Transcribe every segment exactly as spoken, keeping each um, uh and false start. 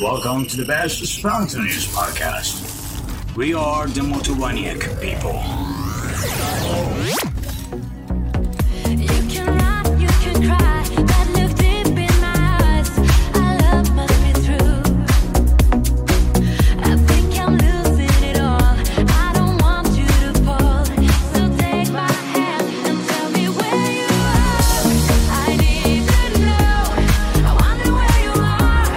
Welcome to the best spontaneous podcast. We are the Motovaniac people. You can laugh, you can cry, that look deep in my eyes. Our love must be true. I think I'm losing it all. I don't want you to fall. So take my hand and tell me where you are. I need to know. I wonder where you are.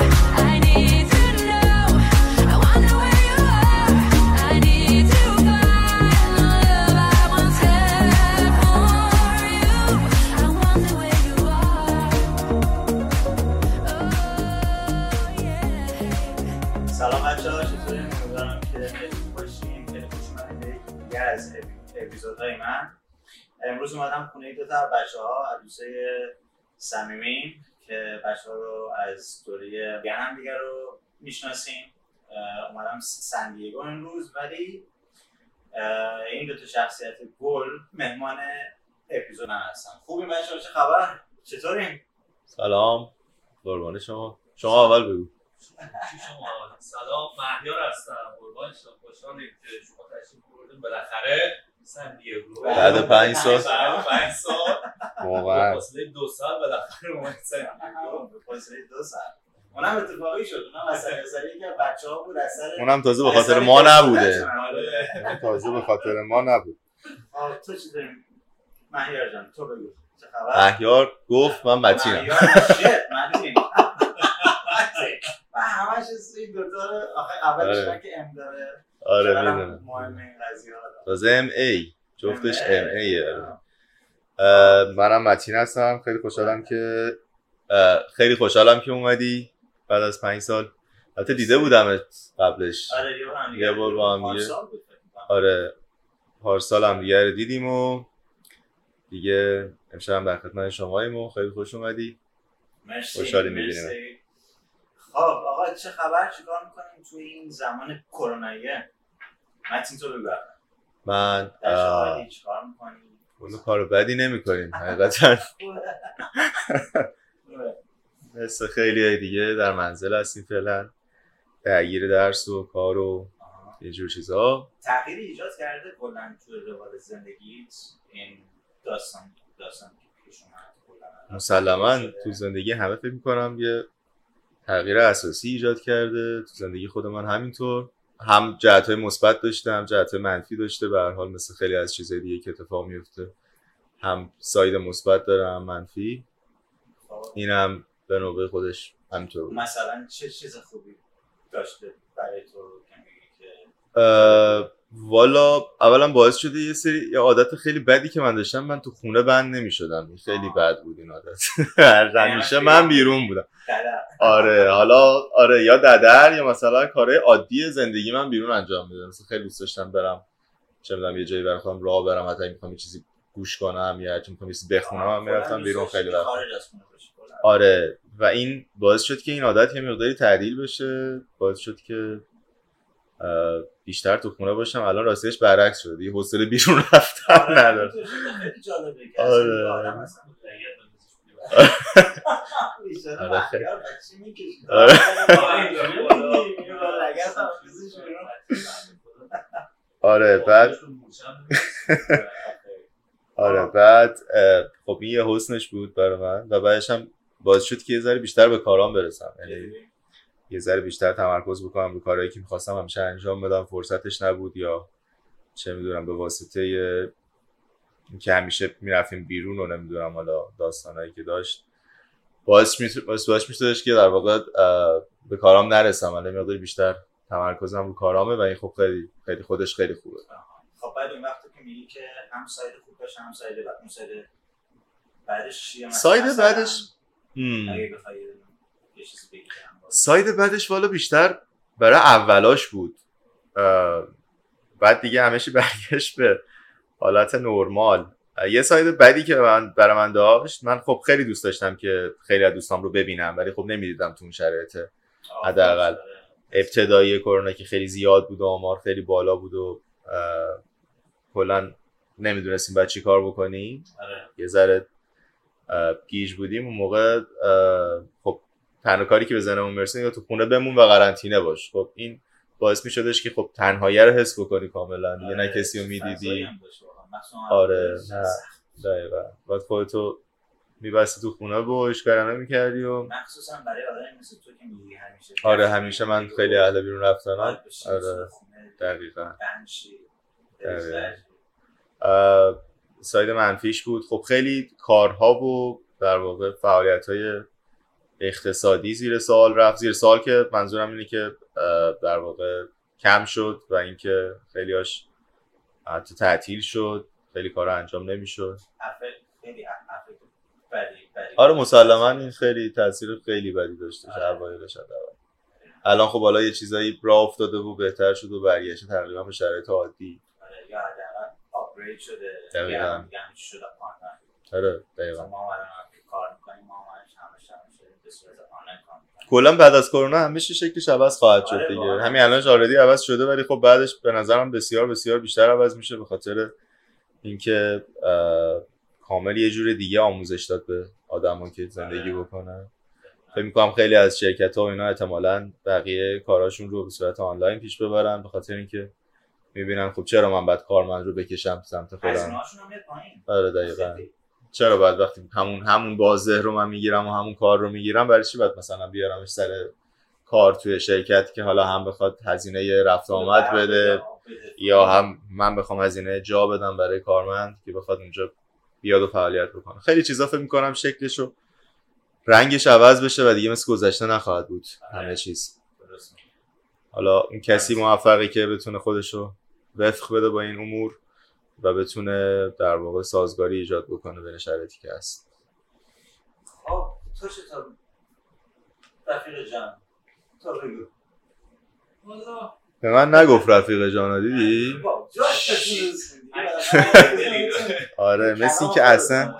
I need to know. I wonder where you are. I need to find the love I once had for you. I wonder where you are. Oh yeah. سلام بچه‌ها، چطورین؟ امیدوارم که خوب باشین. خیلی خوشمزه یک دیگه از اپیزودهای من. امروز اومدم خونه دو تا از بچه‌ها، عروسه صمیمیم که بچه‌ها رو از دوره هم دیگه رو میشناسیم. اومدم سن دیگو امروز، ولی این دو تا شخصیت گل مهمان اپیزود من هستن. خوبین بچه‌ها؟ چه خبر؟ چطورین؟ سلام، قربان شما. شما اول بگو. شما سلام، مهیار هستم. قربان شما، خوشحالیم که شما تشریف آوردین بالاخره سن دیگو. بعد پنج سال بعد پنج سال به واقعا فاصله دو سال بالاخره اومد سن دیگو. به فاصله دو سال اونم اتفاقی شد. اونم از سر سری که بچه‌ها بود، از سر اونم تازه به خاطر ما نبوده. آره. تازه به خاطر ما نبود. آه، تو چی داری؟ مهیار جان تو بگو چه خبر؟ مهیار گفت من متینم. مهیار شت متین. ما همش این دو تا رو آخه اولش آره. که ام داره. آره میدونم. مهمه این قضیه ها. تازه ام ای، جفتش ام ای. منم متین هستم. خیلی خوشحالم که خیلی خوشحالم که اومدی بعد از پنج سال. البته دیده بودمت قبلش. آره یه بار با هم دیگه. آره پارسال هم دیگه رو دیدیم و دیگه امشب هم در خدمت شماییم و خیلی خوش اومدی. مرسی. خوشحالیم می‌بینیم. خب آقا چه خبر؟ چیکار می‌کنیم تو این زمان کروناییه؟ متین تو بگو. من در شما چیکار می‌کنی؟ اون کارو بدی نمی‌کنیم حقیقتاً. مثل خیلی‌های دیگه در منزل هستیم فعلا، درگیر درس و کار و یه جور چیزا. تغییری ایجاد کرده کلاً تو روال زندگیت این داستان داستان که شما کلاً؟ مسلماً تو زندگی همه فکر می‌کنم یه تغییر اساسی ایجاد کرده. تو زندگی خود من همینطور، هم جهت‌های مثبت داشته هم جهت‌های منفی داشته. به هر حال مثل خیلی از چیزهای دیگه که اتفاق میفته هم ساید مثبت داره هم منفی. اینم به نوبه خودش همینطور بود. مثلا چه چیز خوبی داشته برای تو که؟ والا اولا باعث شده یه سری یه عادت خیلی بدی که من داشتم، من تو خونه بند نمی‌شدم. خیلی بد بود این عادت. همیشه من بیرون بودم. آره حالا آره یا ددر یا مثلا کارهای عادی زندگی من بیرون انجام میدادم. مثلا خیلی دوست داشتم برم چه می‌دونم یه جایی برام خودم راه برم، حتی می‌خوام یه چیزی گوش کنم یا چون می‌خوام یه بخونم، می‌رفتم بیرون خیلی وقت. آره و این باعث شد که این عادت یه مقداری تعدیل بشه، باعث شد که بیشتر تو خونه باشم. الان راستش برعکس شده، یه حوصله بیرون رفتن ندارم. خیلی جالبه که آدم اصلا آره خیلی بچی میکشید. آره آره بعد آره بعد خب این یه حسنش بود برای من و بعدش هم باعث شد که یه ذره بیشتر به کارام برسم، یعنی یه ذره بیشتر تمرکز بکنم رو کارهایی که می‌خواستم همیشه انجام بدم، فرصتش نبود. یا چه می‌دونم به واسطه اینکه همیشه می‌رفتیم بیرون و نمی‌دونم حالا داستانایی که داشت باعث می‌شد باعث می‌شدش که در واقع به کارام نرسم. الان مقدار بیشتر تمرکزم رو کارامه و این خب خیلی خیلی خودش خیلی خوبه. خب بعد اون وقتی که میگی که هم ساید خوب باشه هم ساید بد، اون ساید بعدش چیه؟ ساید بعدش اگه بخوای یه چیزی بگی. ساید بعدش والا بیشتر برای اولاش بود، بعد دیگه همه‌ش برگشت به حالت نرمال. یه ساید بعدی که من برای من داشت، من خب خیلی دوست داشتم که خیلی از دوستام رو ببینم، ولی خب نمی‌دیدم تو اون شرایط. حداقل ابتدای کرونا که خیلی زیاد بود و آمار خیلی بالا بود و کلا نمیدونستیم باید چی کار بکنیم. آره. یه ذره گیج بودیم اون موقع. خب تنها کاری که به ذهنمون میرسه یا تو خونه بمون و قرنطینه باش. خب این باعث میشدش که خب تنهایی رو حس بکنی کاملا دیگه، نه کسی رو میدیدی. آره نه دقیقا باید خودتو میبستی تو خونه باش، کارانه میکردی و مخصوصا برای آدمی مثل تو که میگی همیشه آره همیشه من خیلی اهل بیرون رفتنم. آره دقیقا دقیقا ساید منفیش بود. خب خیلی کارها و در واقع فعالیت‌های اقتصادی زیر سوال رفت، زیر سوال که منظورم اینه که در واقع کم شد و اینکه خیلی‌هاش حتی تعطیل شد، خیلی کارا انجام نمی‌شد. خیلی آره مسلماً این خیلی تاثیر خیلی بدی داشته که اوایلش اول. الان خب حالا یه چیزایی راه افتاده و بهتر شد و برگشت تقریبا به شرایط عادی. آره یا حداقل آپگرید شده. دقیقاً میگم شده آنلاین. آره دقیقاً. ما الان کار می‌کنیم، ما همش همش به صورت آنلاین کار می‌کنیم. کلاً بعد از کرونا همه چی شکلش عوض خواهد شد دیگه. همین الانش آلردی عوض شده ولی خب بعدش به نظرم بسیار بسیار بیشتر عوض میشه به خاطر اینکه کامل یه جور دیگه آموزش داد به آدما که زندگی بکنن. فکر می‌کنم خیلی از شرکت‌ها و اینا احتمالاً بقیه کاراشون رو به صورت آنلاین پیش ببرن به خاطر اینکه می‌بینن خب چرا من بعد کارمند رو بکشم سمت خودم. هزینه‌هاشون هم میاد پایین. آره دقیقاً. چرا بعد وقتی همون همون بازده رو من می‌گیرم و همون کار رو می‌گیرم برای چی بعد مثلا بیارمش سر کار توی شرکت که حالا هم بخواد هزینه رفت آمد بده یا هم من بخوام هزینه جا بدم برای کارمند که بخواد اونجا بیاد و فعالیت بکنه. خیلی چیزا فکر می‌کنم شکلش و رنگش عوض بشه و دیگه مثل گذشته نخواهد بود همه چیز. حالا اون کسی موفقی که بتونه خودشو وفق بده با این امور و بتونه در واقع سازگاری ایجاد بکنه بین شرایطی که هست. خب تو چطور رفیق جان؟ تو بگو. والا به من نگفت رفیق جان دیدی؟ آره مثل این که اصلا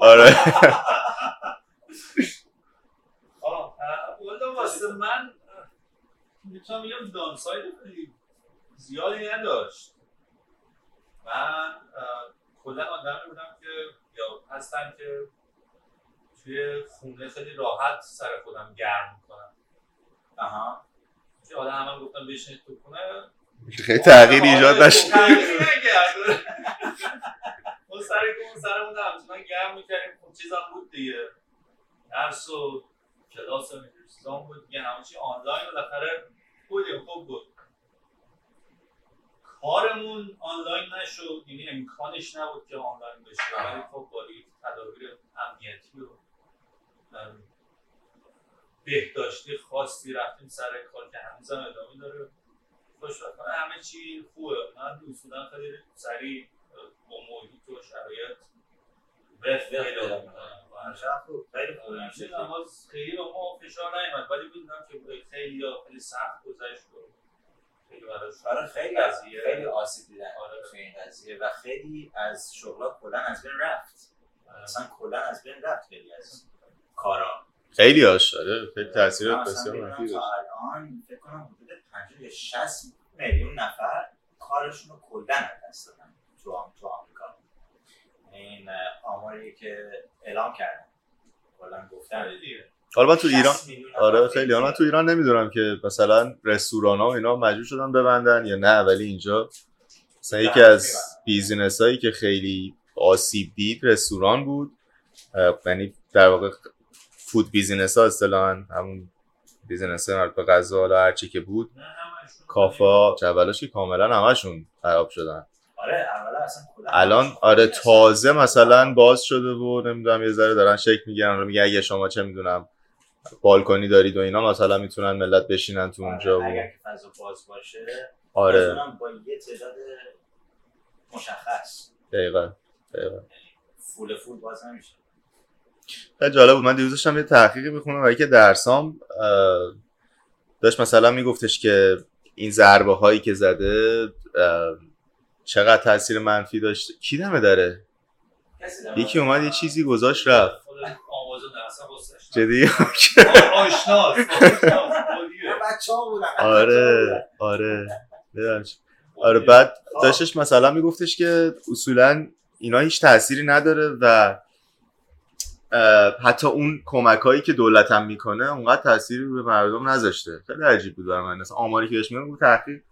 آره آه اولو واسه من میتونم بگم دانساید زیادی نداشت. من کلا آدم بودم که یا هستم که توی خونه خیلی راحت سر خودم گرم میکنم. آها که آدم همه گفتم بشینید تو خونه خیلی تغییر ایجاد نشد. تغییر نکرد. اون سری که اون سرمون همچنان گرم میکردیم اون چیزم بود دیگه. درس و کلاس و میتونیم چیزام بود دیگه، همه چی آنلاین بالاخره بودیم. خوب بود. کارمون آنلاین نشد، یعنی امکانش نبود که آنلاین بشه ولی خب با این تدابیر امنیتی و بهداشتی خاصی رفتیم سر کار که هنوز هم ادامه داره. خوشبخت همه چی خوبه. من اصولا خیلی سریع با محیط و شرایط وفق پیدا می‌کنم و هر شب خیلی خوب میشه. نماز خیلی به ما فشار نیامد ولی می‌دونم که خیلی خیلی سخت گذشت و خیلی برای خیلی قضیه خیلی آسیب دیدن توی این قضیه و خیلی از شغلا کلا از بین رفت. اصلا کلا از بین رفت خیلی از کارا. خیلی آشاره خیلی تاثیر بسیار منفی داشت. الان فکر کنم حدود پنجاه شصت میلیون نفر کارشون رو کلا از دست دادن تو آمریکا. این آماری که اعلام کردن کلا گفتن دیگه. حالا تو ایران آره خیلی اونها تو ایران نمیدونم که مثلا رستوران‌ها و اینا مجبور شدن ببندن یا نه، ولی اینجا مثلا یکی از بیزینس‌هایی که خیلی آسیب دید رستوران بود. یعنی در واقع فود بیزینس ها اصطلاحاً همون بیزینس ها مربوط به غذا و هرچی که بود کافه ها اولاش که کاملا همشون خراب شدن. آره اولا اصلا الان آره تازه مثلا باز شده و نمیدونم یه ذره دارن شک میگیرن و میگن اگه شما چه میدونم بالکنی دارید و اینا مثلا میتونن ملت بشینن تو اونجا و اگه که فضا باز باشه آره مثلا با یه تعداد مشخص دقیقاً دقیقاً فول فول باز نمیشه. خیلی جالب بود. من دیروز داشتم یه تحقیقی میخونم و یکی درسام داشت مثلا میگفتش که این ضربه هایی که زده چقدر تاثیر منفی داشت. کی دمه داره؟ یکی اومد یه چیزی گذاشت رفت آوازو درسم بسش جدی آشناس بچه ها بودن. آره آره آره بعد داشتش مثلا میگفتش که اصولا اینا هیچ تأثیری نداره و حتی اون کمکایی که دولت هم میکنه اونقدر تأثیری روی مردم نذاشته. خیلی عجیب بود برای من. آماری که بهش میگن بود تحقیق،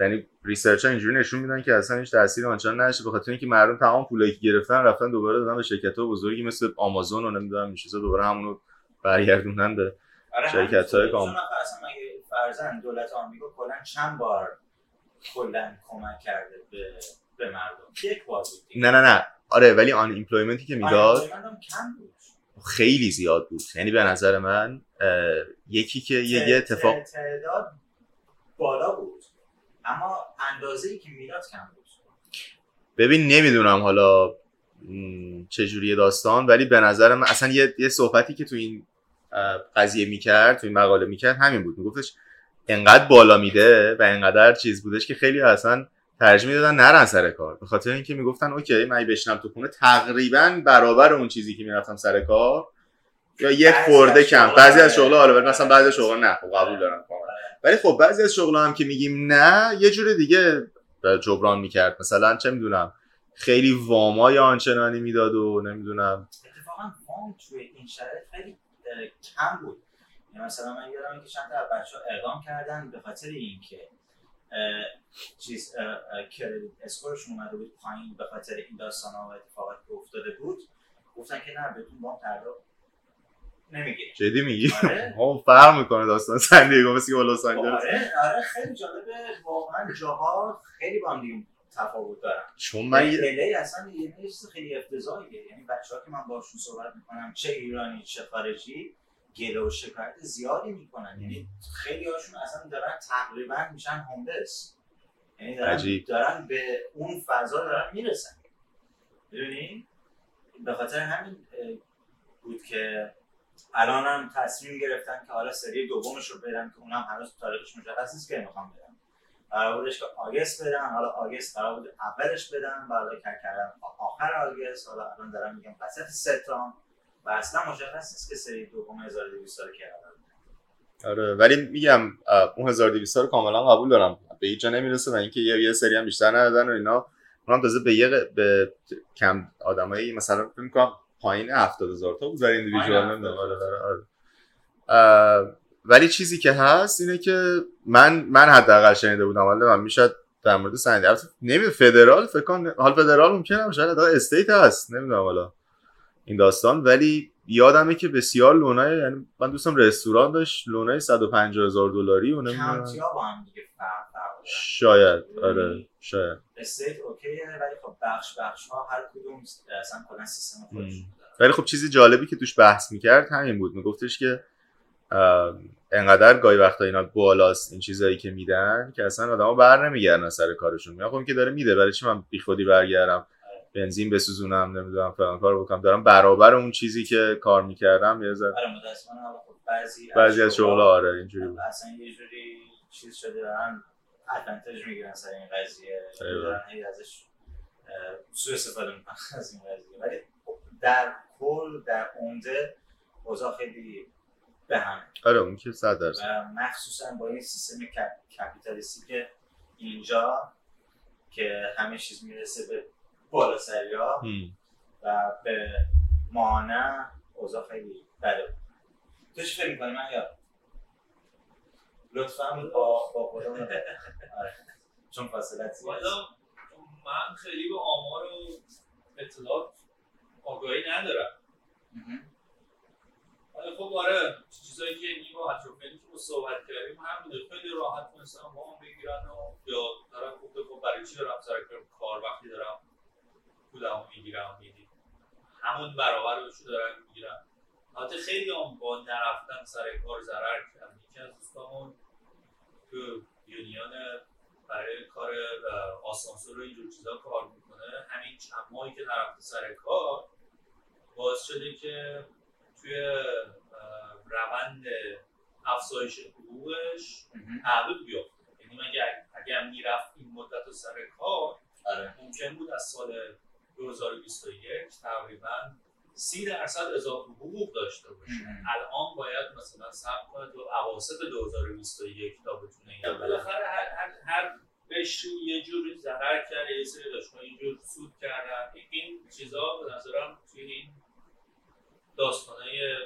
یعنی ریسرچ ها اینجوری نشون میدن که اصلا هیچ تأثیری آنچنان نشه، به خاطر اینکه مردم تمام پولایی که گرفتن رفتن دوباره دادن به شرکت‌های بزرگی مثل آمازون و نمیدونم چیزا، دوباره همونو برگردوندن به شرکت‌های کام. اصلا مگه فرضاً دولت آمریکا کلاً چند بار کلاً کمک کرده به به مردم؟ یک بار بود. نه نه نه آره، ولی آن ایمپلویمنتی که میداد خیلی زیاد بود. یعنی به نظر من یکی که یه اتفاق تعداد بالا بود اما اندازه‌ای که میداد کم بود. ببین نمیدونم حالا چجوری داستان، ولی به نظر من اصلا یه, یه صحبتی که تو این قضیه میکرد، تو این مقاله میکرد همین بود. میگفتش انقدر بالا میده و انقدر چیز بودش که خیلی اصلا ترجمه دادن نرن سر کار، به خاطر اینکه میگفتن اوکی من بشینم تو خونه تقریبا برابر اون چیزی که میرفتم سر کار یا یک خورده کم. بعضی از شغل‌ها حالا مثلا بعضی از شغل‌ها نه قبول دارم کاملا، ولی خب بعضی از شغل‌ها هم که میگیم نه یه جور دیگه جبران میکرد. مثلا چه میدونم خیلی وامای آنچنانی میداد و نمیدونم. اتفاقا وام توی این شرایط خیلی کم بود. مثلا من یادم که چند تا از بچه‌ها اقدام کردن به خاطر اینکه چیز کردیت اسکورشون اومده بود پایین به خاطر این داستانا و اتفاقاتی که افتاده بود، گفتن که نه بهتون وام پرداخت نمیگیریم. جدی میگی؟ آره فرق میکنه داستان سن دیگو مثل که لس آنجلس. آره آره خیلی جالبه واقعا، جاها خیلی با هم دیگه تفاوت دارن. چون من الی اصلا یه چیز خیلی افتضاحیه، یعنی بچه‌ها که من باشون صحبت میکنم چه ایرانی چه خارجی گله و شکایت زیادی میکنن. یعنی خیلی هاشون اصلا دارن تقریبا میشن هوملس، یعنی دارن, دارن به اون فضا دارن میرسن. میدونی؟ به خاطر همین بود که الان هم تصمیم گرفتن که حالا سری دومش رو برن که اونم هنوز تاریخش مشخص نیست که میخوام برن. قرار بودش که آگست بدن، حالا آگست قرار بود اولش بدن، بعدا کردن آخر آگست، حالا الان دارن میگن وسط سپتامبر و اصلا مشخص نیست که سری دوم هزار و دویست رو کردن. آره ولی میگم اون هزار و دویست رو کاملا قبول دارم، به هیچ جا نمیرسه و اینکه یه یه سری هم بیشتر ندادن و اینا، اونم تازه به یه به کم آدمایی مثلا فکر می‌کنم پایین هفتاد هزار تا بود در ایندیویدوال نمی‌داره. ولی چیزی که هست اینه که من من حداقل شنیده بودم، حالا من میشد در مورد سند البته نمی فدرال فکر کنم، حالا فدرال ممکنه شاید حالا استیت هست نمیدونم حالا این داستان، ولی یادمه که بسیار لونای، یعنی من دوستم رستوران داشت لونای صد و پنجاه هزار دلاری و نمیدونم کامتیا با هم دیگه فرق داره شاید. آره شاید استیت اوکیه ولی خب بخش بخش ها هر کدوم اصلا کلا سیستم خودشون داره. ولی خب چیزی جالبی که توش بحث میکرد همین بود، میگفتش که انقدر گاهی وقتا اینا بالاست این چیزایی که میدن که اصلا آدما بر نمیگردن سر کارشون. میگم خب این که داره میده برای چی من بیخودی برگردم بنزین بسوزونم نمیدونم فلان کارو بکنم، دارم برابر اون چیزی که کار میکردم یه ذره. آره متأسفانه خب بعضی بعضی از شغل‌ها آره اینجوری اصلا یه جوری چیز شده دارن ادوانتج میگیرن سر این قضیه، دارن هی ازش سوء استفاده میکنن از این قضیه. ولی در کل در عمده اوضاع خیلی به هم. آره اون که صد درصد مخصوصا با این سیستم کپیتالیستی که اینجا که همه چیز میرسه به بالا سریا و به ماهانه اوضاع خیلی بده بود. تو چی فکر میکنی من یاد؟ لطفاً با با خودم رو بده چون فاصلت زیاد. من خیلی به آمار و اطلاعات آگاهی ندارم. ولی خب آره چیزایی که نیما اطرافیانش رو صحبت کردیم همون خیلی راحت مثلا وام بگیرن و یا دارم گفته خب برای چی دارم سر کار وقتی دارم پولمو میگیرم میدیم همون برابر بهشو دارن میگیرن. حتی خیلی هم با نرفتن سر کار ضرر کردن. یکی از دوستامون تو یونیان برای کار آسانسور و اینجور چیزا کار میکنه، همین چند ماهی که نرفته سر کار باعث شده که توی روند افزایش حقوقش تعویق بیفته. یعنی من اگر میرفت این مدت رو سر کار ممکن بود از سال دو هزار و بیست و یک تقریباً سی درصد اضافه حقوق داشته باشه. الان باید مثلا صبر کنه تا اواسط دو هزار و بیست و یک تا بتونه این بالاخره هر هر هر بشون یه جوری ضرر کرده، یه سری داشتن اینجور سود کردن. این چیزا به نظرم توی این داستانای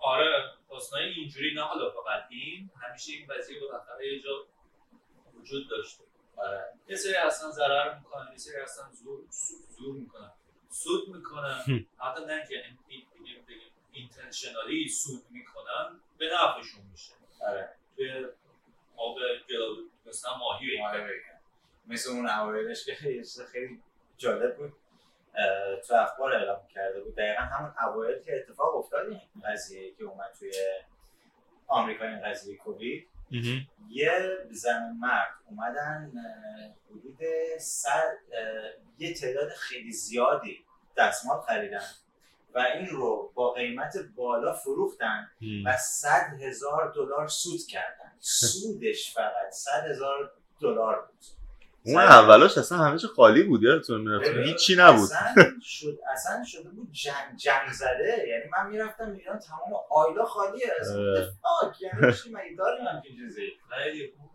آره داستانای اینجوری، نه حالا فقط این، همیشه این وضعیه بالاخره یه جا وجود داشته. آره یه سری اصلا ضرر میکنن، یه سری اصلا زور زور میکنن، سود میکنن، حتی نه که اینتنشنالی سود میکنن، به نفعشون میشه. آره به آب گلالود مثلا ماهی آره بگن، مثل اون اوایلش که خیلی جالب بود تو اخبار اعلام کرده بود، دقیقا همون اوایل که اتفاق افتاد این قضیه که اومد توی آمریکا این قضیه کووید، یه زن مرد اومدن حدود صد یه تعداد خیلی زیادی دستمال خریدن و این رو با قیمت بالا فروختن و صد هزار دلار سود کردن. سودش فقط صد هزار دلار بود. اون اولاش اصلا همه چی خالی بود، یادتون میاد هیچی نبود. اصلا شد اصلا شده بود جنگ جنگ زده، یعنی من میرفتم میبینم تمام آیلا خالیه از اتفاق، یعنی چی مگه داریم همچین چیزی؟ ولی اون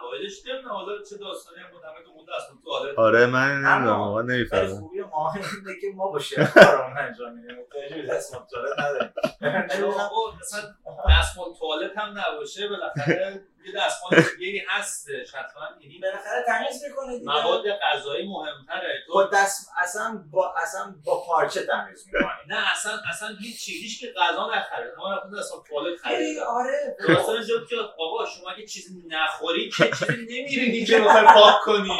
اوایلش نمیدونم حالا چه داستانی بود، همه تو مونده اصلا تو حالت. آره من نمیدونم آقا نمیفهمم. خوبی ما اینه که ما با شهرام انجام میدیم، خیلی دستم توالت نداریم. آقا مثلا دستمال توالت هم نباشه بالاخره یه دستمال دیگه‌ای هستش حتما، یعنی بالاخره تمیز میکنه مواد غذایی مهمتره تو با دست اصلا با اصلا با پارچه تمیز میکنی. نه اصلا اصلا هیچ چیزیش که غذا نخره، ما رفتیم اصلا توالت خریدیم. آره مثلا جواب که آقا شما اگه چیزی نخوری چه چیزی نمیرینی که بخوای پاک کنی.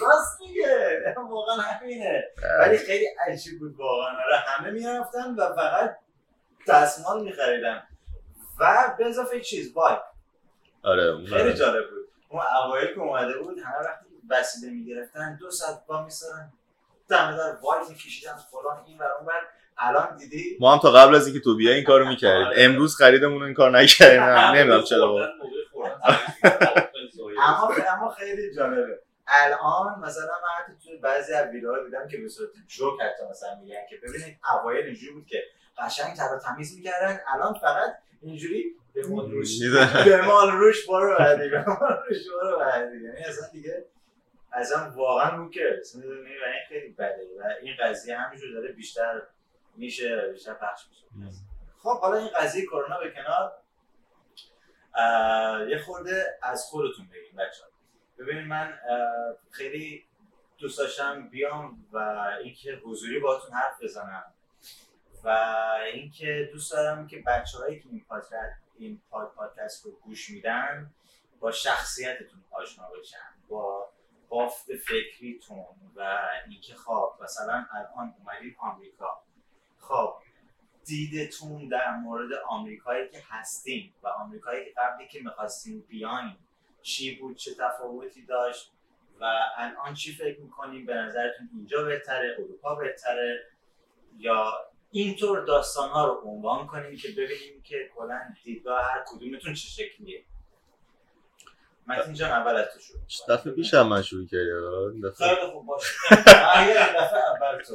راست میگه واقعا همینه، ولی خیلی عجیب بود واقعا. آره همه میرفتن و فقط دستمال میخریدن و به اضافه چیز وای. آره خیلی جالب بود اون اوایل که اومده بود، همه وقتی وسیله میگرفتن دو ساعت با میسارن دمه در وای میکشیدن فلان این ور اون ور. الان دیدی ما هم تا قبل از اینکه تو بیای این کارو میکردیم. امروز خریدمون این کار نکردیم، نمیدونم چرا. اما اما خیلی جالبه. الان مثلا من حتی تو بعضی از ویدیوها دیدم که به صورت جوک حتی مثلا میگن که ببینید اوایل اینجوری بود که قشنگ تر تمیز میکردن، الان فقط اینجوری به مال روش به مال روش برو بعد دیگه روش برو بعد دیگه اصلا دیگه اصلا واقعا رو که اصلا میدونی و این خیلی بده و این قضیه همینجور داره بیشتر میشه و بیشتر پخش میشه. خب حالا این قضیه کرونا به کنار، یه خورده از خودتون بگیم بچه‌ها. ببین من خیلی دوست داشتم بیام و اینکه حضوری باهاتون حرف بزنم و اینکه دوست دارم که بچه‌هایی که این پادکست این پادکست رو گوش میدن با شخصیتتون آشنا بشن، با بافت فکریتون و اینکه خب مثلا الان اومدید آمریکا، خب دیدتون در مورد آمریکایی که هستیم و آمریکایی که قبلی که می‌خواستیم بیاین چی بود، چه تفاوتی داشت و الان چی فکر می‌کنیم، به نظرتون اینجا بهتره، اروپا بهتره، یا اینطور داستان‌ها رو عنوان کنیم که ببینیم که کلاً دیدگاه هر کدومتون چه شکلیه. متین جان اول از تو شروع. دفعه پیش هم من شروع کردم. خیلی خوب باشه. آره دفعه اول تو.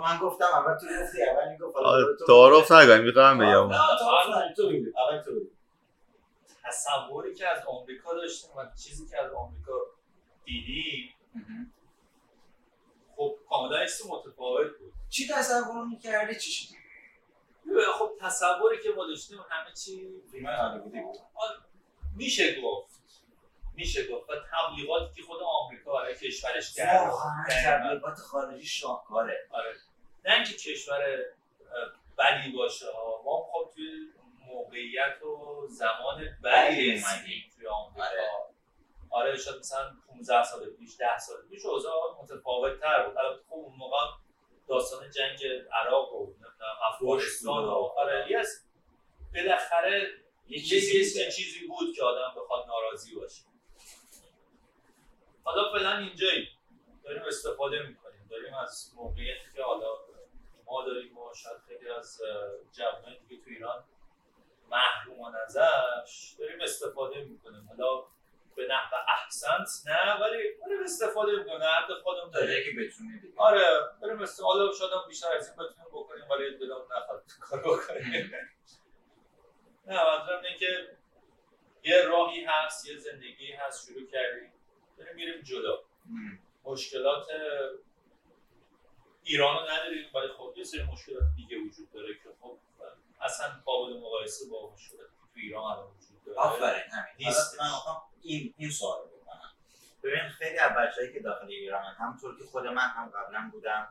من گفتم اول تو گفتی اول میگم حالا تو. تعارف نگم می‌خوام بگم. نه تعارف تو میگی. اول تو. تصوری که از آمریکا داشتیم و چیزی که از آمریکا دیدیم خب کاملا است متفاوت بود. چی تصور می‌کردی چی شد؟ خب تصوری که ما داشتیم همه چی ریمای آلودگی بود. میشه گفت میشه گفت و تبلیغاتی که خود آمریکا برای کشورش کرده، تبلیغات خارجی شاهکاره. آره نه اینکه کشور بدی باشه، ما خب توی موقعیت و زمان بدی رسیدیم توی آمریکا. آره شاید مثلا پانزده سال پیش ده سال پیش اوضاع متفاوت‌تر بود. البته خب اون موقع داستان جنگ عراق و افغانستان و آره یه از بالاخره یه چیزی چیزی بود که آدم بخواد ناراضی باشه. حالا فعلا اینجایی داریم استفاده میکنیم، داریم از موقعیتی که حالا ما داریم و شاید خیلی از جوانایی که تو ایران محرومن ازش داریم استفاده میکنیم، حالا به نحو احسنت نه ولی داریم استفاده میکنیم، حد خودمون داریم یکی بتونیم. آره داریم استفاده شاید هم بیشتر از این بتونیم بکنیم ولی دلمون نخواد کار بکنیم. نه منظورم اینه که یه راهی هست، یه زندگی هست، شروع کردیم داریم میریم جدا. مشکلات ایران رو نداریم، ولی خب یه سری مشکلات دیگه وجود داره که خب اصلا قابل مقایسه با مشکلاتی که تو ایران الان وجود داره. آفرین، همین. من میخوام این این سوال رو بکنم. ببین خیلی از بچه‌ای که داخل ایران هم همونطور که خود من هم قبلا بودم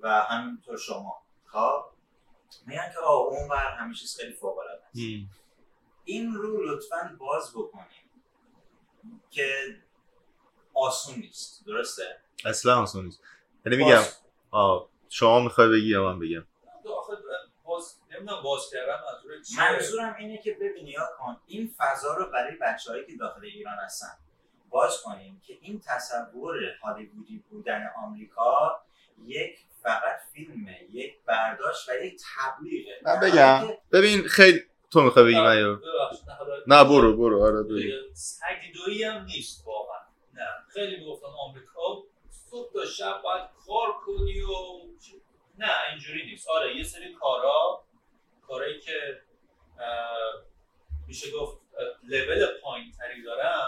و همینطور شما، خب میگن که آه اونور همه چیز خیلی فوق العاده است. این رو لطفاً باز بکنیم که آسون نیست، درسته؟ اصلا آسون نیست. یعنی میگم آه شما میخوای بگی یا من بگم؟ آخه باز نمیدونم باز کردم منظورم چیه. منظورم اینه که ببینی آقا این فضا رو برای بچه‌هایی که داخل ایران هستن باز کنیم که این تصور هالیوودی بودن آمریکا یک فقط فیلمه، یک برداشت و یک تبلیغه. من بگم ببین خیلی تو میخوای بگی مایو؟ نه برو برو آره بگو. سگ دویی هم نیست واقعا. نه خیلی میگفتن آمریکا صبح تا شب باید کار کنی و نه اینجوری نیست. آره یه سری کارا کارایی که میشه گفت لول پایین‌تری دارن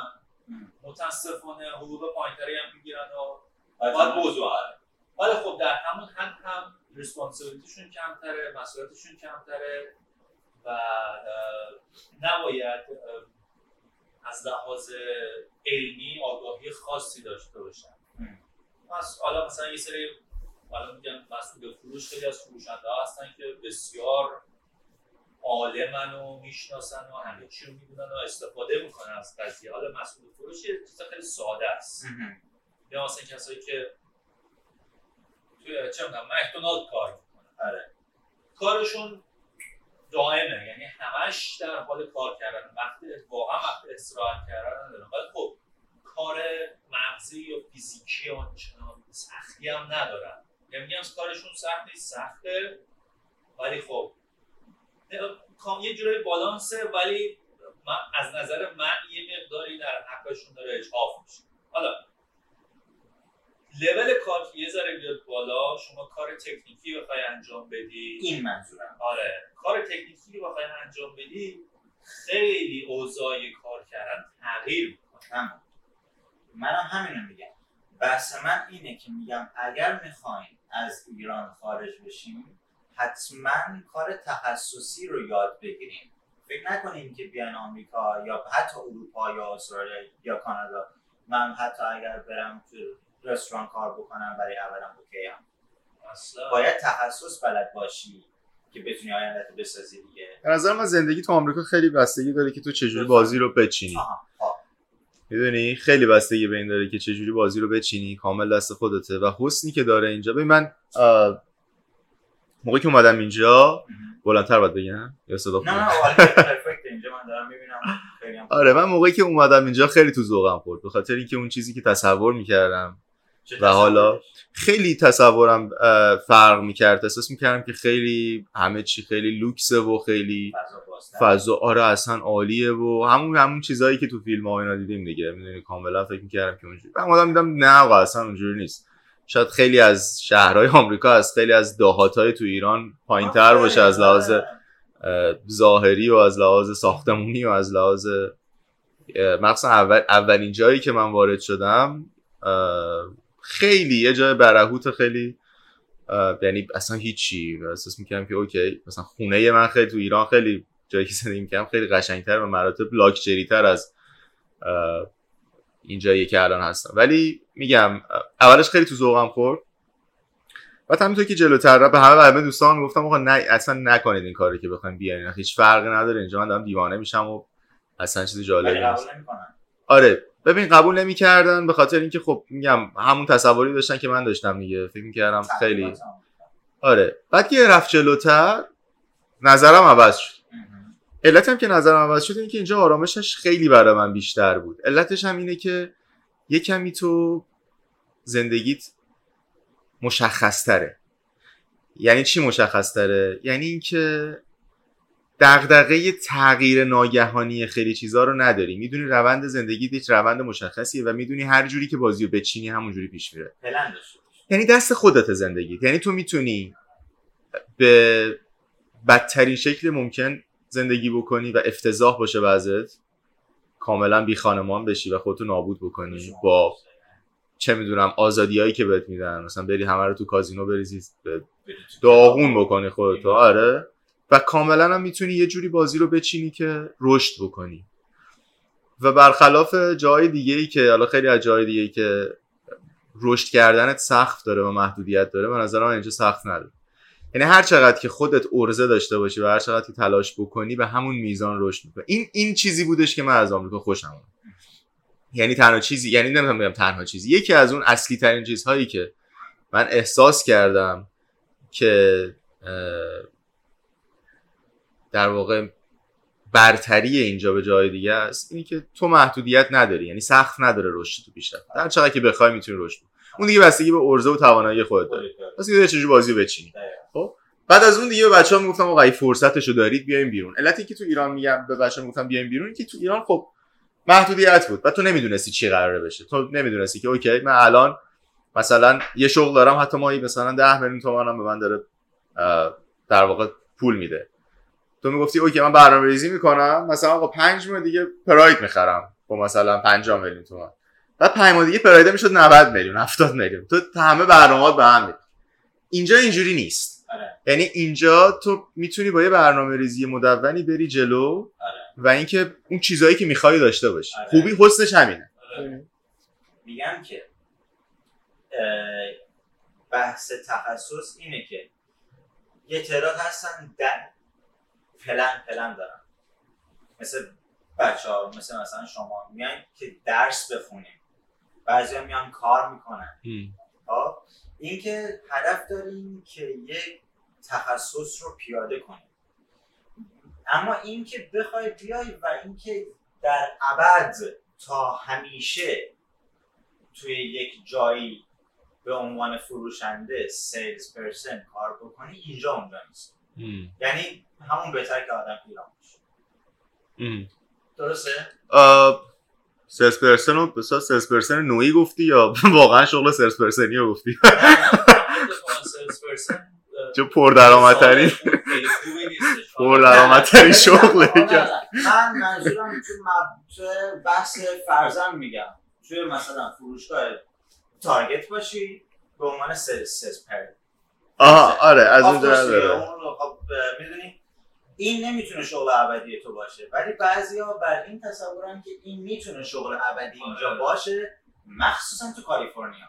متاسفانه حقوق پایین‌تری هم میگیرن و باید بزرگ‌تره، ولی خب در همون هم هم ریسپانسیبیلیتیشون کمتره، مسئولیتشون کمتره و نباید از لحاظ علمی آگاهی خاصی داشته باشن. حالا مثلا یه سری حالا میگم مسئول فروش، خیلی از فروشنده ها هستن که بسیار عالمن و میشناسن و همه چی رو میدونن و استفاده میکنن از قضیه. حالا مسئول فروش یه چیز خیلی ساده است. یا مثلا کسایی که توی چه میگم مکدونالد کار میکنن، آره کارشون دائمه، یعنی همش در حال کار کردن، وقت واقعا وقت استراحت کردن ندارن. ولی خب کار مغزی یا فیزیکی آنچنان سختی هم ندارن. نمیگم کارشون سخت نیست، سخته، ولی خب کام یه جورای بالانسه، ولی من از نظر من یه مقداری در حقشون داره اجحاف میشه. حالا لول کار یه ذره بیاد بالا، شما کار تکنیکی بخوای انجام بدی، این منظورم، آره کار تکنیکی بخوای انجام بدی خیلی اوضاع کار کردن تغییر میکنه. منم همینو میگم. بحث من اینه که میگم اگر میخواین از ایران خارج بشیم حتما کار تخصصی رو یاد بگیریم. فکر نکنیم که بیان آمریکا یا حتی اروپا یا استرالیا یا کانادا. من حتی اگر برم تو رستوران کار بکنم برای اولم اوکی هم. اصلا باید تخصص بلد باشی که بتونی آینده‌تو بسازی دیگه. به نظر من زندگی تو آمریکا خیلی بستگی داره که تو چجوری بازی رو بچینی. آها. میدونی خیلی بستگی به این داره که چجوری بازی رو بچینی، کامل دست خودته و حسنی که داره اینجا. ببین من موقعی که اومدم اینجا بلندتر باید بگم یا صدا خوبه؟ نه نه پرفکت اینجا من دارم میبینم. آره من موقعی که اومدم اینجا خیلی تو ذوقم خورد، به خاطر اینکه اون چیزی که تصور میکردم و حالا خیلی تصورم فرق میکرد. احساس میکردم که خیلی همه چی خیلی لوکسه و خیلی فضا آره اصلا عالیه و همون همون چیزایی که تو فیلم‌ها و اینا دیدیم دیگه، میدونی کاملا فکر می‌کردم که اونجوری. بعد اومدم دیدم نه آقا اصلا اونجوری نیست. شاید خیلی از شهرهای آمریکا از خیلی از دهاتای تو ایران پایین‌تر باشه از لحاظ ظاهری و از لحاظ ساختمونی و از لحاظ مثلا اول اولین جایی که من وارد شدم خیلی یه جای برهوت، خیلی یعنی اصلا هیچی. احساس می‌کردم که اوکی مثلا خونه من خیلی تو ایران خیلی جایی که زندگی می‌کنم خیلی قشنگتر و مراتب لاکچری‌تر از این جایی که الان هستم. ولی میگم اولش خیلی تو ذوقم خورد. بعد همینطور که جلوتر به همه و همه دوستان میگفتم آقا نه اصلا نکنید این کاری که بخواید بیاین، هیچ فرقی نداره، اینجا من دارم دیوانه میشم و اصلا چیز جالبی نیست. آره ببین قبول نمی‌کردن به خاطر اینکه خب میگم همون تصوری داشتن که من داشتم دیگه، فکر می‌کردم خیلی آره. بعد که رفت جلوتر نظرم عوض شد. علتم که نظرم عوض شد اینه که اینجا آرامشش خیلی برای من بیشتر بود. علتش هم اینه که یه کمی تو زندگیت مشخص‌تره. یعنی چی مشخص‌تره؟ یعنی اینکه دغدغه تغییر ناگهانی خیلی چیزا رو نداری. میدونی روند زندگیت یک روند مشخصیه و میدونی هر جوری که بازیو بچینی همونجوری پیش میره. بلندش. یعنی دست خودت زندگیت. یعنی تو میتونی به بدترین شکل ممکن زندگی بکنی و افتضاح باشه وضعت، کاملا بی خانمان بشی و خودتو نابود بکنی با چه میدونم آزادیایی که بهت میدن، مثلا بری همه رو تو کازینو بریزی داغون بکنی خودت، آره، و کاملا هم میتونی یه جوری بازی رو بچینی که رشد بکنی. و برخلاف جای دیگه‌ای که حالا خیلی از جای دیگه‌ای که رشد کردنت سقف داره و محدودیت داره، به نظر من اینجا سقف نداره. یعنی هر چقدر که خودت عرضه داشته باشی و هر چقدر که تلاش بکنی به همون میزان رشد میکنی. این این چیزی بودش که من از آمریکا خوشم اومد. یعنی تنها چیزی، یعنی نمیتونم بگم تنها چیزی، یکی از اون اصلی ترین چیزهایی که من احساس کردم که در واقع برتری اینجا به جای دیگه است، اینی که تو محدودیت نداری، یعنی سقف نداره رشد تو بیشتر. هر چقدر که بخوای میتونی رشد کنی. اون دیگه بستگی به عرضه و توانایی خودت داره. واسه اینکه چه جوری بازی بچینی. خب بعد از اون دیگه به بچه‌ها میگفتم آقا این فرصتشو دارید بیاین بیرون. علتی که تو ایران میگم به بچه‌ها میگفتم بیاین بیرون که تو ایران خب محدودیت بود و تو نمیدونستی چی قراره بشه. تو نمیدونستی که اوکی من الان مثلا یه شغل دارم، حتی ماهی مثلا ده میلیون تومانم به من داره در واقع پول میده. تو میگفتی اوکی من برنامه‌ریزی میکنم، مثلا آقا پنج ماه دیگه پراید میخرم با مثلا پنجاه میلیون تومان، بعد پنج ماه دیگه پراید میشد نود میلیون هفتاد میلیون. تو همه برنامه‌ات به هم میاد. اینجا اینجوری نیست. یعنی اینجا تو میتونی با یه برنامه‌ریزی مدونی بری جلو و اینکه اون چیزایی که میخوای داشته باشی. خوبی حسنش همینه. میگم که بحث تخصص اینه که یه تعداد هستن در پلن پلن دارن، مثل بچه ها، مثل مثلا شما میان که درس بخونیم، بعضی ها میان کار میکنن. این که هدف داریم که یک تخصص رو پیاده کنیم، اما این که بخوای بیای و این که در ابد تا همیشه توی یک جایی به عنوان فروشنده سیلز پرسن کار بکنی، اینجا اونجا نیست. یعنی همون بهتر که آدم پیران باشه. درسته؟ سیلز پرسن رو بسید سیلز پرسن نوعی گفتی یا واقعا شغل سیلز پرسنی رو گفتی؟ نه نه نه سیلز پرسن چه پردرآمدترین پردرآمدترین شغله. من منظورم توی بحث فرزند میگم، توی مثلا فروشگاه تارگت باشی به عنوان سیلز پرسن. آها آره از اونجا داره. خب میدونی این نمیتونه شغل ابدی تو باشه، ولی بعضیا بر این تصورن که این میتونه شغل ابدی اینجا باشه، مخصوصا تو کالیفرنیا.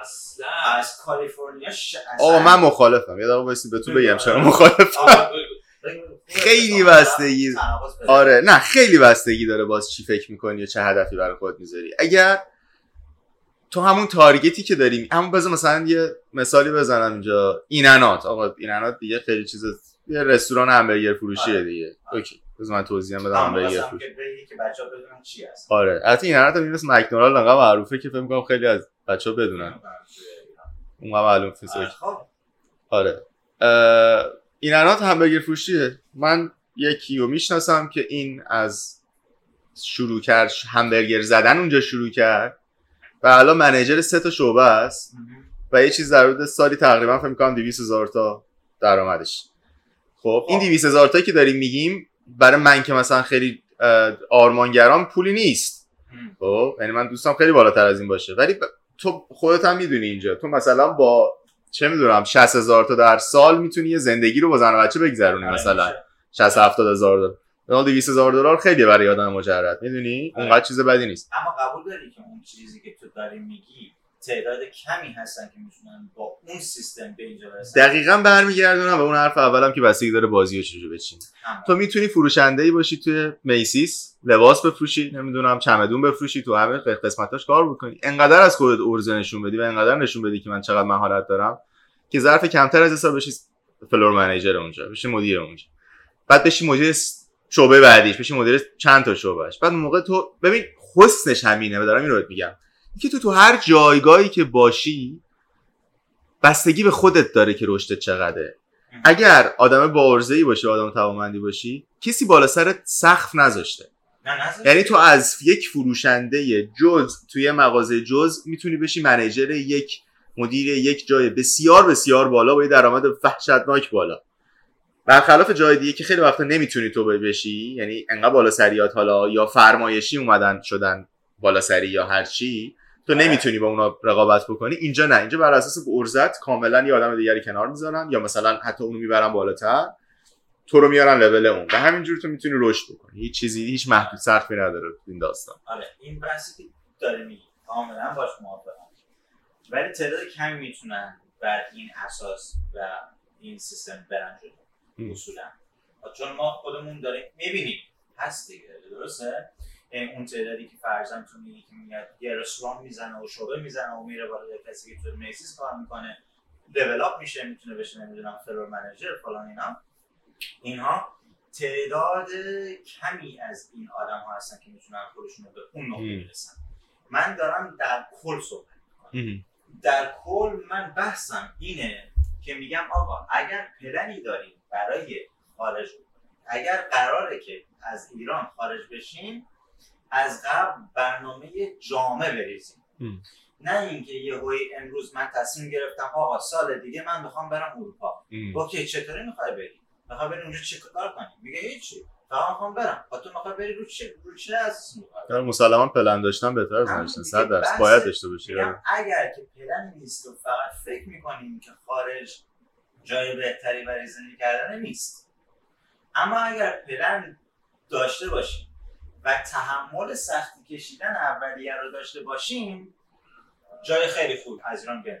اصلا از کالیفرنیا آقا من مخالفم. یه دقیقه وایسی به تو بگم چرا مخالفم. خیلی بستگی آره نه خیلی بستگی داره باز چی فکر میکنی و چه هدفی برای خودت میذاری. اگر تو همون تارگتی که داریم، همون بذار مثلا یه مثالی بزنم اینجا، ایننات. آقا ایننات دیگه خیلی چیز، یه رستوران همبرگر فروشیه دیگه. اوکی بذار من توضیح بدم همبرگر فروشی که بچه‌ها بدونن چی هست. آره البته ایننات هم مثل مک‌دونالد انقدر معروفه که فکر می‌کنم خیلی از بچه‌ها بدونن. اونم معلومه فیزیک. آره ایننات همبرگر فروشیه. من یکی رو میشناسم که این از شروع کرد همبرگر زدن اونجا شروع کرد و الان منیجر سه تا شعبه است و یه چیز در حدود سالی تقریبا فکر می‌کنم دویست هزار تا درآمدش. خب این دویست هزار تا که داریم میگیم برای من که مثلا خیلی آرمانگرام پولی نیست. خب یعنی من دوستم خیلی بالاتر از این باشه، ولی تو خودت هم میدونی اینجا تو مثلا با چه میدونم شصت هزار تا در سال میتونی یه زندگی رو با زن و بچه بگذرونی، مثلا شصت هفتاد هزار دلار. اون دویست هزار دلار خیلی برای آدم مجرد، میدونی اونقدر چیز بدی نیست. اما قبول داری که اون چیزی که تو داری میگی تعداد کمی هستن که میتونن با اون سیستم به اینجا برسن. دقیقاً برمیگردونم به اون حرف اولام که بستگی داره بازیو چجوری بچینی. تو میتونی فروشنده‌ای باشی توی میسیس، لباس بفروشی، نمیدونم چمدون بفروشی، تو همه قسمتاش کار بکنی، انقدر از خودت عرضه نشون بدی و انقدر نشون بدی که من چقدر مهارت دارم که ظرف کمتر از حساب بشی فلور منیجر اونجا، بشی مدیر اونجا، بعد بشی مدیر شعبه بعدیش، بشی مدیر چند تا شعبهش. بعد موقع تو ببین حسنش همینه، دارم اینو بهت میگم که تو تو هر جایگاهی که باشی بستگی به خودت داره که رشدت چقدره. اگر آدم با عرضه‌ای باشی، آدم توانمندی باشی، کسی بالا سرت سقف نذاشته. یعنی تو از یک فروشنده جز توی مغازه جز میتونی بشی منیجر یک، مدیر یک جای بسیار بسیار بالا با یه درآمد وحشتناک بالا. برخلاف جای دیگه که خیلی وقتا نمیتونی تو بشی، یعنی انقدر بالا سریات حالا یا فرمایشی اومدن شدن بالا سری یا هر چی، تو نمیتونی با اونا رقابت بکنی. اینجا نه، اینجا بر اساس ارزت کاملا یه آدم دیگری کنار میذارن، یا مثلا حتی اونو میبرن بالاتر، تو رو میارن لول اون و همینجوری تو میتونی رشد بکنی. هیچ چیزی، هیچ محدود صرفی نداره این داستان. آره این بحثی که داره میگی کاملا باش موافقم، ولی تعداد کمی میتونن بر این اساس و این سیستم برن جلو اصولا، چون ما خودمون داریم میبینیم هست دیگه. درسته اون تعدادی که فرضاً تو میگی که میاد یه رستوران میزنه و شعبه میزنه و میره بالا کسی که تو میسیس کار میکنه، دیولاپ میشه، میتونه بشه نمیدونم فلور منیجر فلان، اینا اینها تعداد کمی از این آدم ها هستن که میتونن خودشون رو به اون نقطه برسن. من دارم در کل صحبت میکنم. در کل من بحثم اینه که میگم آقا اگر پلنی داریم برای خارج بکنیم، اگر قراره که از ایران خارج بشیم، از قبل برنامه جامع بریزیم. نه اینکه یه هوی امروز من تصمیم گرفتم آقا سال دیگه من میخوام برم اروپا. اوکی چطوری میخوای بری؟ میخوای بری اونجا چه کار کنی؟ میگه هیچی. فقط میخوام برم. با تو میخوای بری رو چه رو چه اساس میخوای؟ در مسلماً پلن داشتن بهتر از نداشتن صد درصد باید داشته باشی. اگر که پلن نیست و فقط فکر میکنیم که خارج جای بهتری برای زندگی کردن نیست. اما اگر پلن داشته باشیم و تحمل سختی کشیدن اولیه رو داشته باشیم، جای خیلی خوب از ایران بیرون.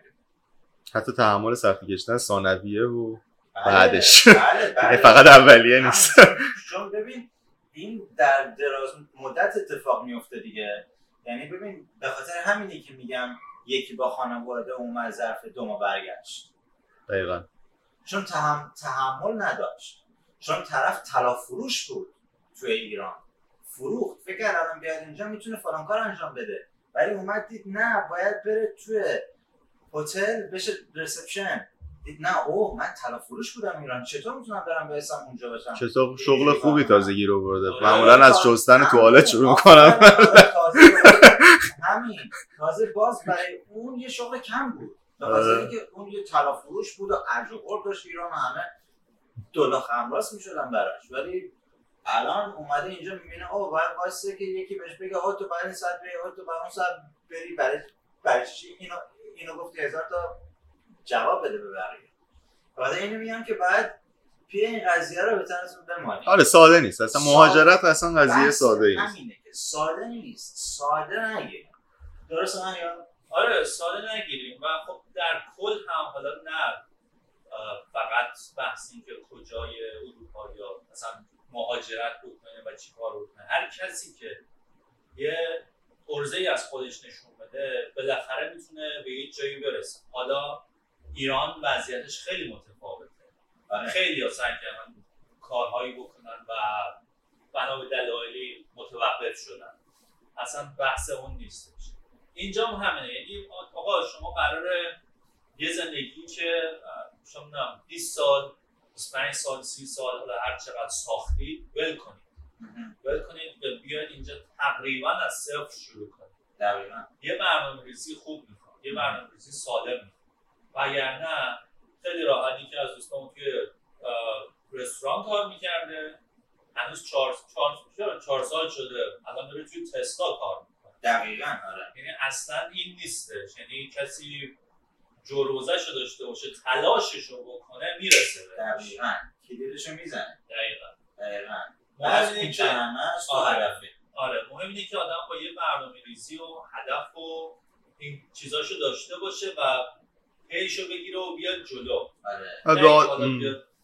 حتی تحمل سختی کشیدن ثانویه و بعدش بله، بله، فقط اولیه نیست. چون ببین این در دراز مدت اتفاق میفته دیگه. یعنی ببین به خاطر همینه که میگم یکی با خانواده اومد ظرف دو ماه برگشت. دقیقاً. چون تحم... تحمل نداشت. چون طرف طلا فروش بود توی ایران. فروخت، فکر کردم بیاد اینجا میتونه فلان کار انجام بده، ولی اومد دید نه باید بره توی هتل بشه رسپشن، دید نه اوه من طلا فروش بودم ایران، چطور میتونم برم برسم اونجا باشم، چطور شغل خوبی تازگی رو برده. معمولا از شستن توالت شروع میکنم. همین تازه باز برای اون یه شغل کم بود، تازه که اون یه طلا فروش بود و ارج و قر داشت ایران، همه دلار خمراس میشدن براش، ولی الان اومده اینجا میبینه اوه باید واسه که یکی بهش بگه اوه تو باید این ساعت بری، اوه تو باید اون ساعت بری، برای برشی اینو اینو گفتی هزار تا جواب بده به بقیه. بعد اینو میگم که باید پی این قضیه رو به تنظیم بمانی. آره ساده نیست اصلا مهاجرت، اصلا قضیه ساده نیست. همینه که ساده نیست. ساده نگیریم. درسته من یا آره ساده نگیریم و خب در کل هم حالا نه فقط بحث اینکه کجای اروپا یا مثلا مهاجرت بکنه و چیکار بکنه، هر کسی که یه ارزه‌ای از خودش نشون بده بالاخره میتونه به یه جایی برسه. حالا ایران وضعیتش خیلی متفاوته، خیلی ها سعی کردن کارهایی بکنن و بنا به دلایلی متوقف شدن، اصلا بحث اون نیستش. اینجا هم همینه، یعنی آقا شما قراره یه زندگی که شما نمیدونم بیست سال پنج سال سی سال حالا هر چقدر ساختید ول کنید ول کنید و بیاید اینجا تقریبا از صفر شروع کنید. دقیقاً یه برنامه‌ریزی خوب میخواد، یه برنامه‌ریزی ساده میخواد، وگرنه خیلی راحتی که از دوستان توی رستوران کار میکرده هنوز چهار چهار چهار سال شده الان داره توی تسلا کار میکنه. دقیقاً آره، یعنی اصلا این نیستش، یعنی کسی جروزش رو داشته باشه تلاشش رو بکنه میرسه بهش. دقیقاً کلیدش رو میزنه. دقیقاً دقیقاً مهم اینه که هدفه. آره مهم اینه که آدم با یه برنامه‌ریزی و هدف و این چیزاشو داشته باشه و پیشو بگیره و بیاد جلو. آره آقا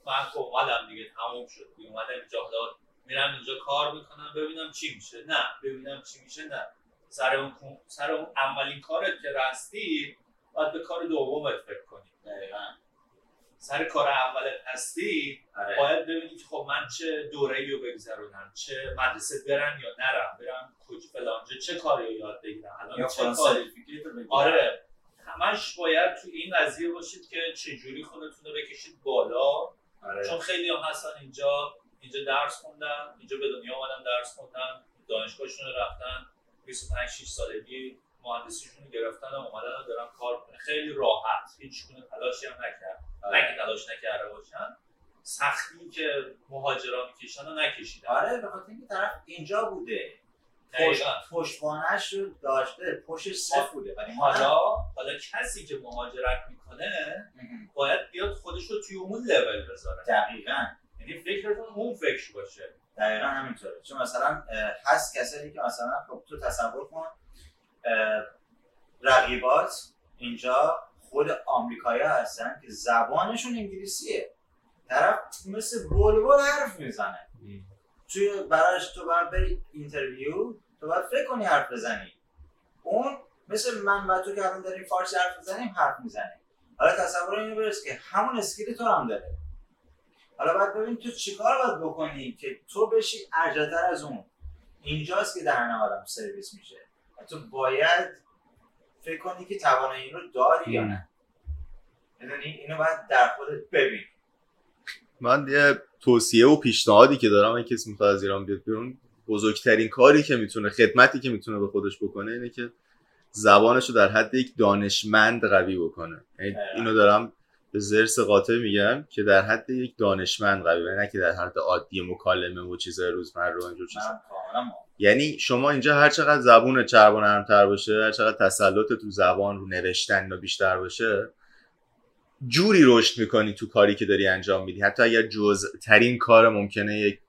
من خب حالم دیگه تموم شد اومدم اینجا، حالا میرم اینجا کار میکنم ببینم چی میشه، نه ببینم چی میشه نه سر اون سر اون اولین کارت که رستی باید به کار دومت فکر کنی. دقیقاً سر کار اولت هستی باید ببینی که خب من چه دوره‌ای رو بگذرونم، چه مدرسه برم یا نرم، برم کجا فلانجا چه کاری رو یاد بگیرم، الان چه کوالیفیکیشن بگیرم. آره همش باید تو این قضیه باشید که چجوری خودتون رو بکشید بالا. آره. چون خیلی ها هستن اینجا اینجا درس خوندن، اینجا به دنیا اومدن درس خوندن، دانشگاهشون رو رفتن، بیست و پنج شش سالگی مهندسیشون رو گرفتن و اومدن و دارن کار کنه خیلی راحت، هیچگونه تلاشی هم نکرد. اگه تلاش نکرده باشن سختی که مهاجرا میکشن رو نکشیدن. آره به خاطر اینکه طرف اینجا بوده، پشتوانش رو داشته، پشتش صفر بوده، ولی حالا حالا کسی که مهاجرت میکنه باید بیاد خودش رو توی اون لول بذاره. دقیقاً، یعنی فکرتون اون فکر باشه. دقیقاً همینطوره. چون مثلا هست کسایی که مثلا خب تو تصور کن رقیبات اینجا خود آمریکایی‌ها هستن که زبانشون انگلیسیه، طرف مثل بلبل حرف میزنه. توی براش تو باید بری اینترویو، تو باید فکر کنی حرف بزنی. اون مثل من و تو که الان داریم فارسی حرف بزنیم حرف میزنیم. حالا تصور اینو برس که همون اسکیل تو هم داره. حالا باید ببین تو چیکار باید بکنی که تو بشی ارجا‌تر از اون. اینجاست که دهن آدم سرویس میشه. تو باید فکر کنی که توانایی رو داری یا نه. میدونی اینو باید در خودت ببین. من یه توصیه و پیشنهادی که دارم، اگه کسی میخواد از ایران بیاد بیرون، بزرگترین کاری که میتونه، خدمتی که میتونه به خودش بکنه اینه که زبانشو در حد یک دانشمند قوی بکنه. اینو دارم به زرس قاطع میگم که در حد یک دانشمند قوی، نه که در حد عادی مکالمه و چیزای روزمره و اینجور چیزا. یعنی شما اینجا هر چقدر زبون چربان نرم‌تر باشه، هر چقدر تسلط تو زبان رو نوشتن و بیشتر باشه، جوری رشد میکنی تو کاری که داری انجام میدی. حتی اگر جزء ترین کار ممکنه یک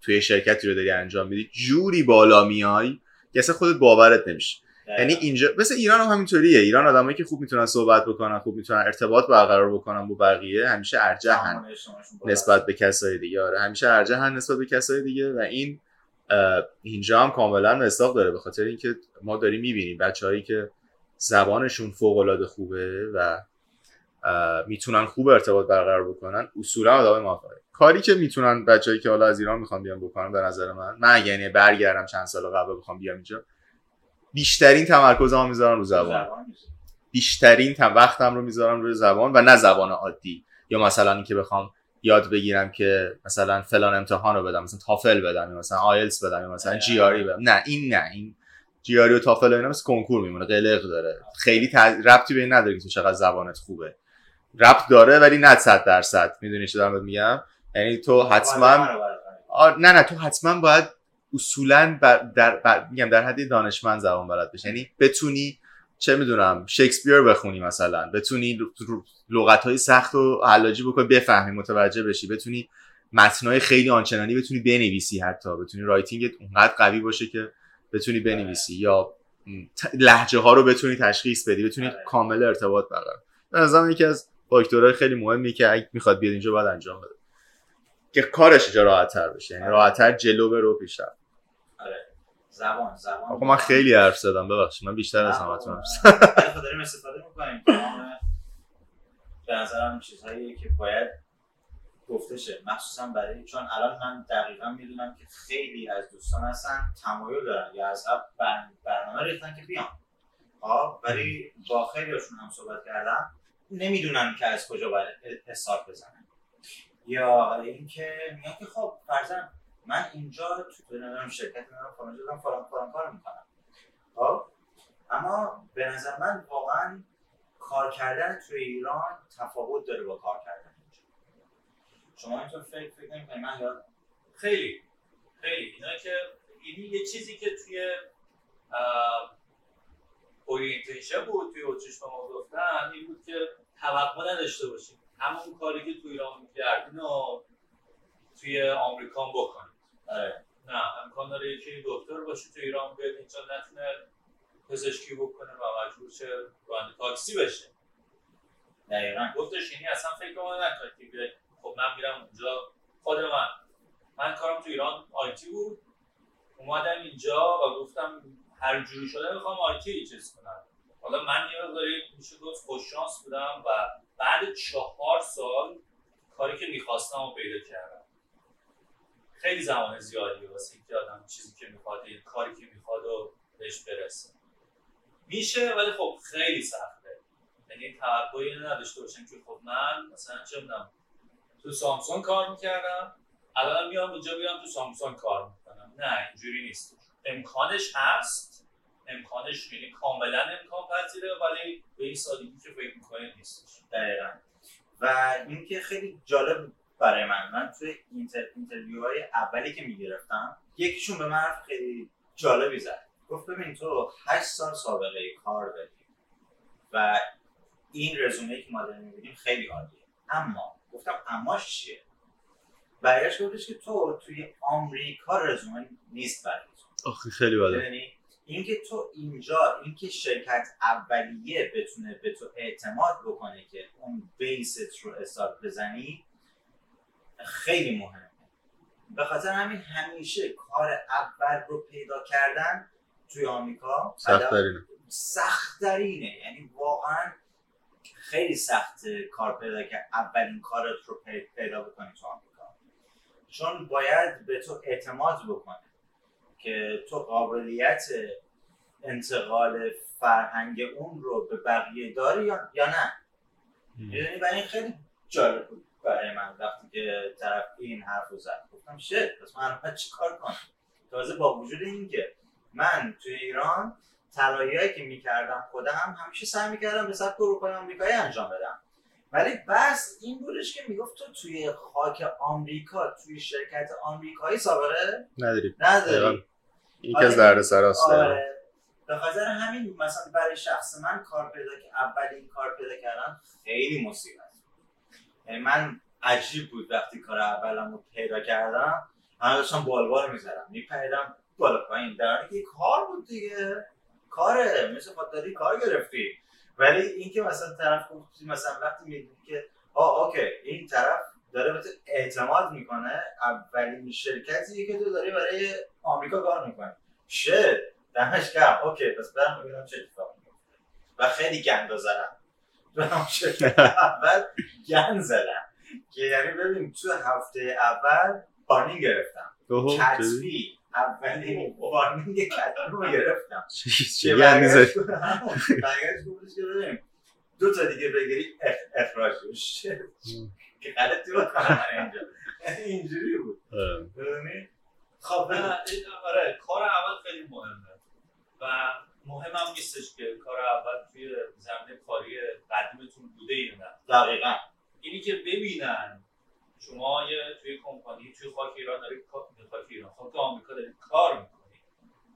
توی شرکتی رو داری انجام میدی، جوری بالا میای که اصلا خودت باورت نمیشه. یعنی اینجا مثلا ایران هم همینطوریه. ایران آدمایی که خوب میتونن صحبت بکنن، خوب میتونن ارتباط برقرار بکنن با بقیه، همیشه ارجحن نسبت به کسای دیگه. آره، همیشه ارجحن نسبت به کسای دیگه و این اینجا هم کاملا مصداق داره، به خاطر اینکه ما داریم میبینیم بچه‌هایی که زبانشون فوق‌العاده خوبه و میتونن خوب ارتباط برقرار بکنن، اصولا آدم موفقه. کاری که میتونن بچه‌ای که حالا از ایران میخوان بیان بکنن، به نظر من من یعنی برگردم چند سال قبل بخوام بیام اینجا، بیشترین تمرکزمو میذارم رو زبان. بیشترین تم وقتم رو میذارم روی زبان و نه زبان عادی، یا مثلا اینکه بخوام یاد بگیرم که مثلا فلان امتحانو بدم، مثلا تافل بدم، یا مثلا آیلتس بدم، یا مثلا جی آر ای بدم. نه، این نه این جی آر ای و تافل اینا مثل کنکور میمونه، قلق داره. خیلی ربطی به این نداره که چقدر زبانت خوبه. ربط داره ولی نه صد درصد. میدونی چه دارم میگم؟ یعنی تو حتما نه نه تو حتما باید اصولاً بر... در بر... میگم در حد دانشمند زبان بلد بشی. یعنی بتونی چه میدونم شکسپیر بخونی، مثلا بتونی لغت‌های سخت و حلاجی بکنی، بفهمی، متوجه بشی، بتونی متن‌های خیلی آنچنانی بتونی بنویسی، حتی بتونی رایتینگت اونقدر قوی باشه که بتونی بنویسی، یا لهجه‌ها رو بتونی تشخیص بدی، بتونی کامل ارتباط برقرار. مثلا یکی از فاکتورهای خیلی مهمی که اگه میخواد بیاد اینجا باید انجام بده که کارش اینجا راحت‌تر بشه، یعنی راحت‌تر جلو برو پیشتر. آره، زبان زبان آقا من خیلی حرف زدم، ببخشید. من بیشتر از همتون حرف زدم. ما داریم استفاده می‌کنیم. به نظرم چیزهایی که باید گفته شه، مخصوصا برای چون الان من دقیقاً میدونم که خیلی از دوستان هستن تمایل دارن یا از قبل برنامه ریختن که بیان. آ ولی با خیلی‌هاشون هم صحبت کردم، نمیدونن که از کجا باید استارت بزنن. یا اینکه میگن که خب فرضاً من اینجا تو برنامه شرکت میرم فلان جا فلان فلان کار میکنم. خب اما به نظر من واقعاً کار کردن تو ایران تفاوت داره با کار کردن اینجا. شما اینطور فکر فکر نمی‌کنید؟ من یاد خیلی خیلی اینا که یعنی یه چیزی که توی اورینتیشن بود، توی اوتریچ به ما گفتن این بود که توقع نداشته باشیم همون کاری که تو ایران می‌کردین و توی آمریکا هم بکنید. آره. نه، امکان داره یکی دکتر باشه تو ایران بیاد اینجا نتونه پزشکی بکنه و مجبور شه راننده تاکسی بشه. دقیقاً گفتش، یعنی اصلا فکر ما نکنید که خب من میرم اونجا. خود من من کارم تو ایران آی تی بود، اومدم اینجا و گفتم هر جوری شده میخوام آی تی چیز کنم. حالا من یه مقداری میشه گفت خوششانس بودم و بعد چهار سال کاری که میخواستم رو پیدا کردم. خیلی زمان زیادی واسه اینکه آدم چیزی که میخواد، کاری که میخواد رو بهش برسه. میشه ولی خب خیلی سخته. یعنی توقعی اینو نداشته باشن که خب من مثلا چه میدونم تو سامسونگ کار میکردم، الان میام اونجا بیام تو سامسونگ کار میکنم. نه، اینجوری نیست. امکانش هست، امکانش یعنی کاملا امکان پذیره، ولی به این سادگی که فکر میکنید نیستش. دقیقاً. و اینکه خیلی جالب برای من، من توی اینتر... اینترویوهای اولی که میگرفتم یکیشون به من حرف خیلی جالبی زد. گفت ببین تو هشت سال سابقه کار داری و این رزومه‌ای که ما داریم می‌بینیم خیلی عالیه. اما گفتم اماش چیه؟ برایش گفتش که تو توی آمریکا رزومه نیست برای تو. آخه خیلی بده. یعنی اینکه تو اینجا، اینکه شرکت اولیه بتونه به تو اعتماد بکنه که اون بیست رو حساب بزنی خیلی مهمه. به خاطر همین همیشه کار اول رو پیدا کردن توی آمریکا سخت‌ترینه. سخت‌ترینه. یعنی واقعاً خیلی سخت کار پیدا که اولین کارت رو پیدا بکنی تو آمریکا، چون باید به تو اعتماد بکنه که تو قابلیت انتقال فرهنگ اون رو به بقیه داری یا, یا نه. یعنی برای این خیلی جالب بود برای من وقتی که طرف این حرف رو زد. گفتم شد پس من الان چی کار کنم؟ تازه با وجود این که من توی ایران طلایی‌هایی که می‌کردم خودم همیشه سعی می‌کردم به سبک اروپایی آمریکایی انجام بدم، ولی بس این بودش که میگفت تو توی خاک آمریکا توی شرکت آمریکایی سابقه نداری نداری این که از دردسراست. آره، به خاطر همین مثلا برای شخص من کار پیدا که اولین کار پیدا کردم خیلی مصیبت. یعنی من عجیب بود وقتی کار اولمو پیدا کردم، من داشتم بالوار می‌زدم میپریدم بالا پایین، در حالی که کار بود دیگه، کاره مثل خود داری کار گرفتی. ولی اینکه مثلا طرف مثلا وقتی میدونی که آه اوکی این طرف داره بهت اعتماد میکنه، اولین شرکتی که تو داری برای آمریکا کار میکنی، شد دمش گرم، اوکی پس برم ببینم چه اتفاقی میفته. و خیلی گند زدم تو هم شرکت اول گند زدم که یعنی ببین تو هفته اول پانی گرفتم کتبی اولین وارنینگ کتبی رو گرفتم. چه برگشت گفتش که ببین دو تا دیگه بگیری اخراج روش که غلطی بود کنم اینجا اینجوری بود. خب آره کار اول خیلی مهمه و مهم هم نیستش که کار اول توی زمینه کاری قدیمتون بوده یا نه. دقیقا اینی که ببینن شما یه توی کمپانی توی خاک ایران دارید خاک ایران خاک آمریکا دارید کار میکنید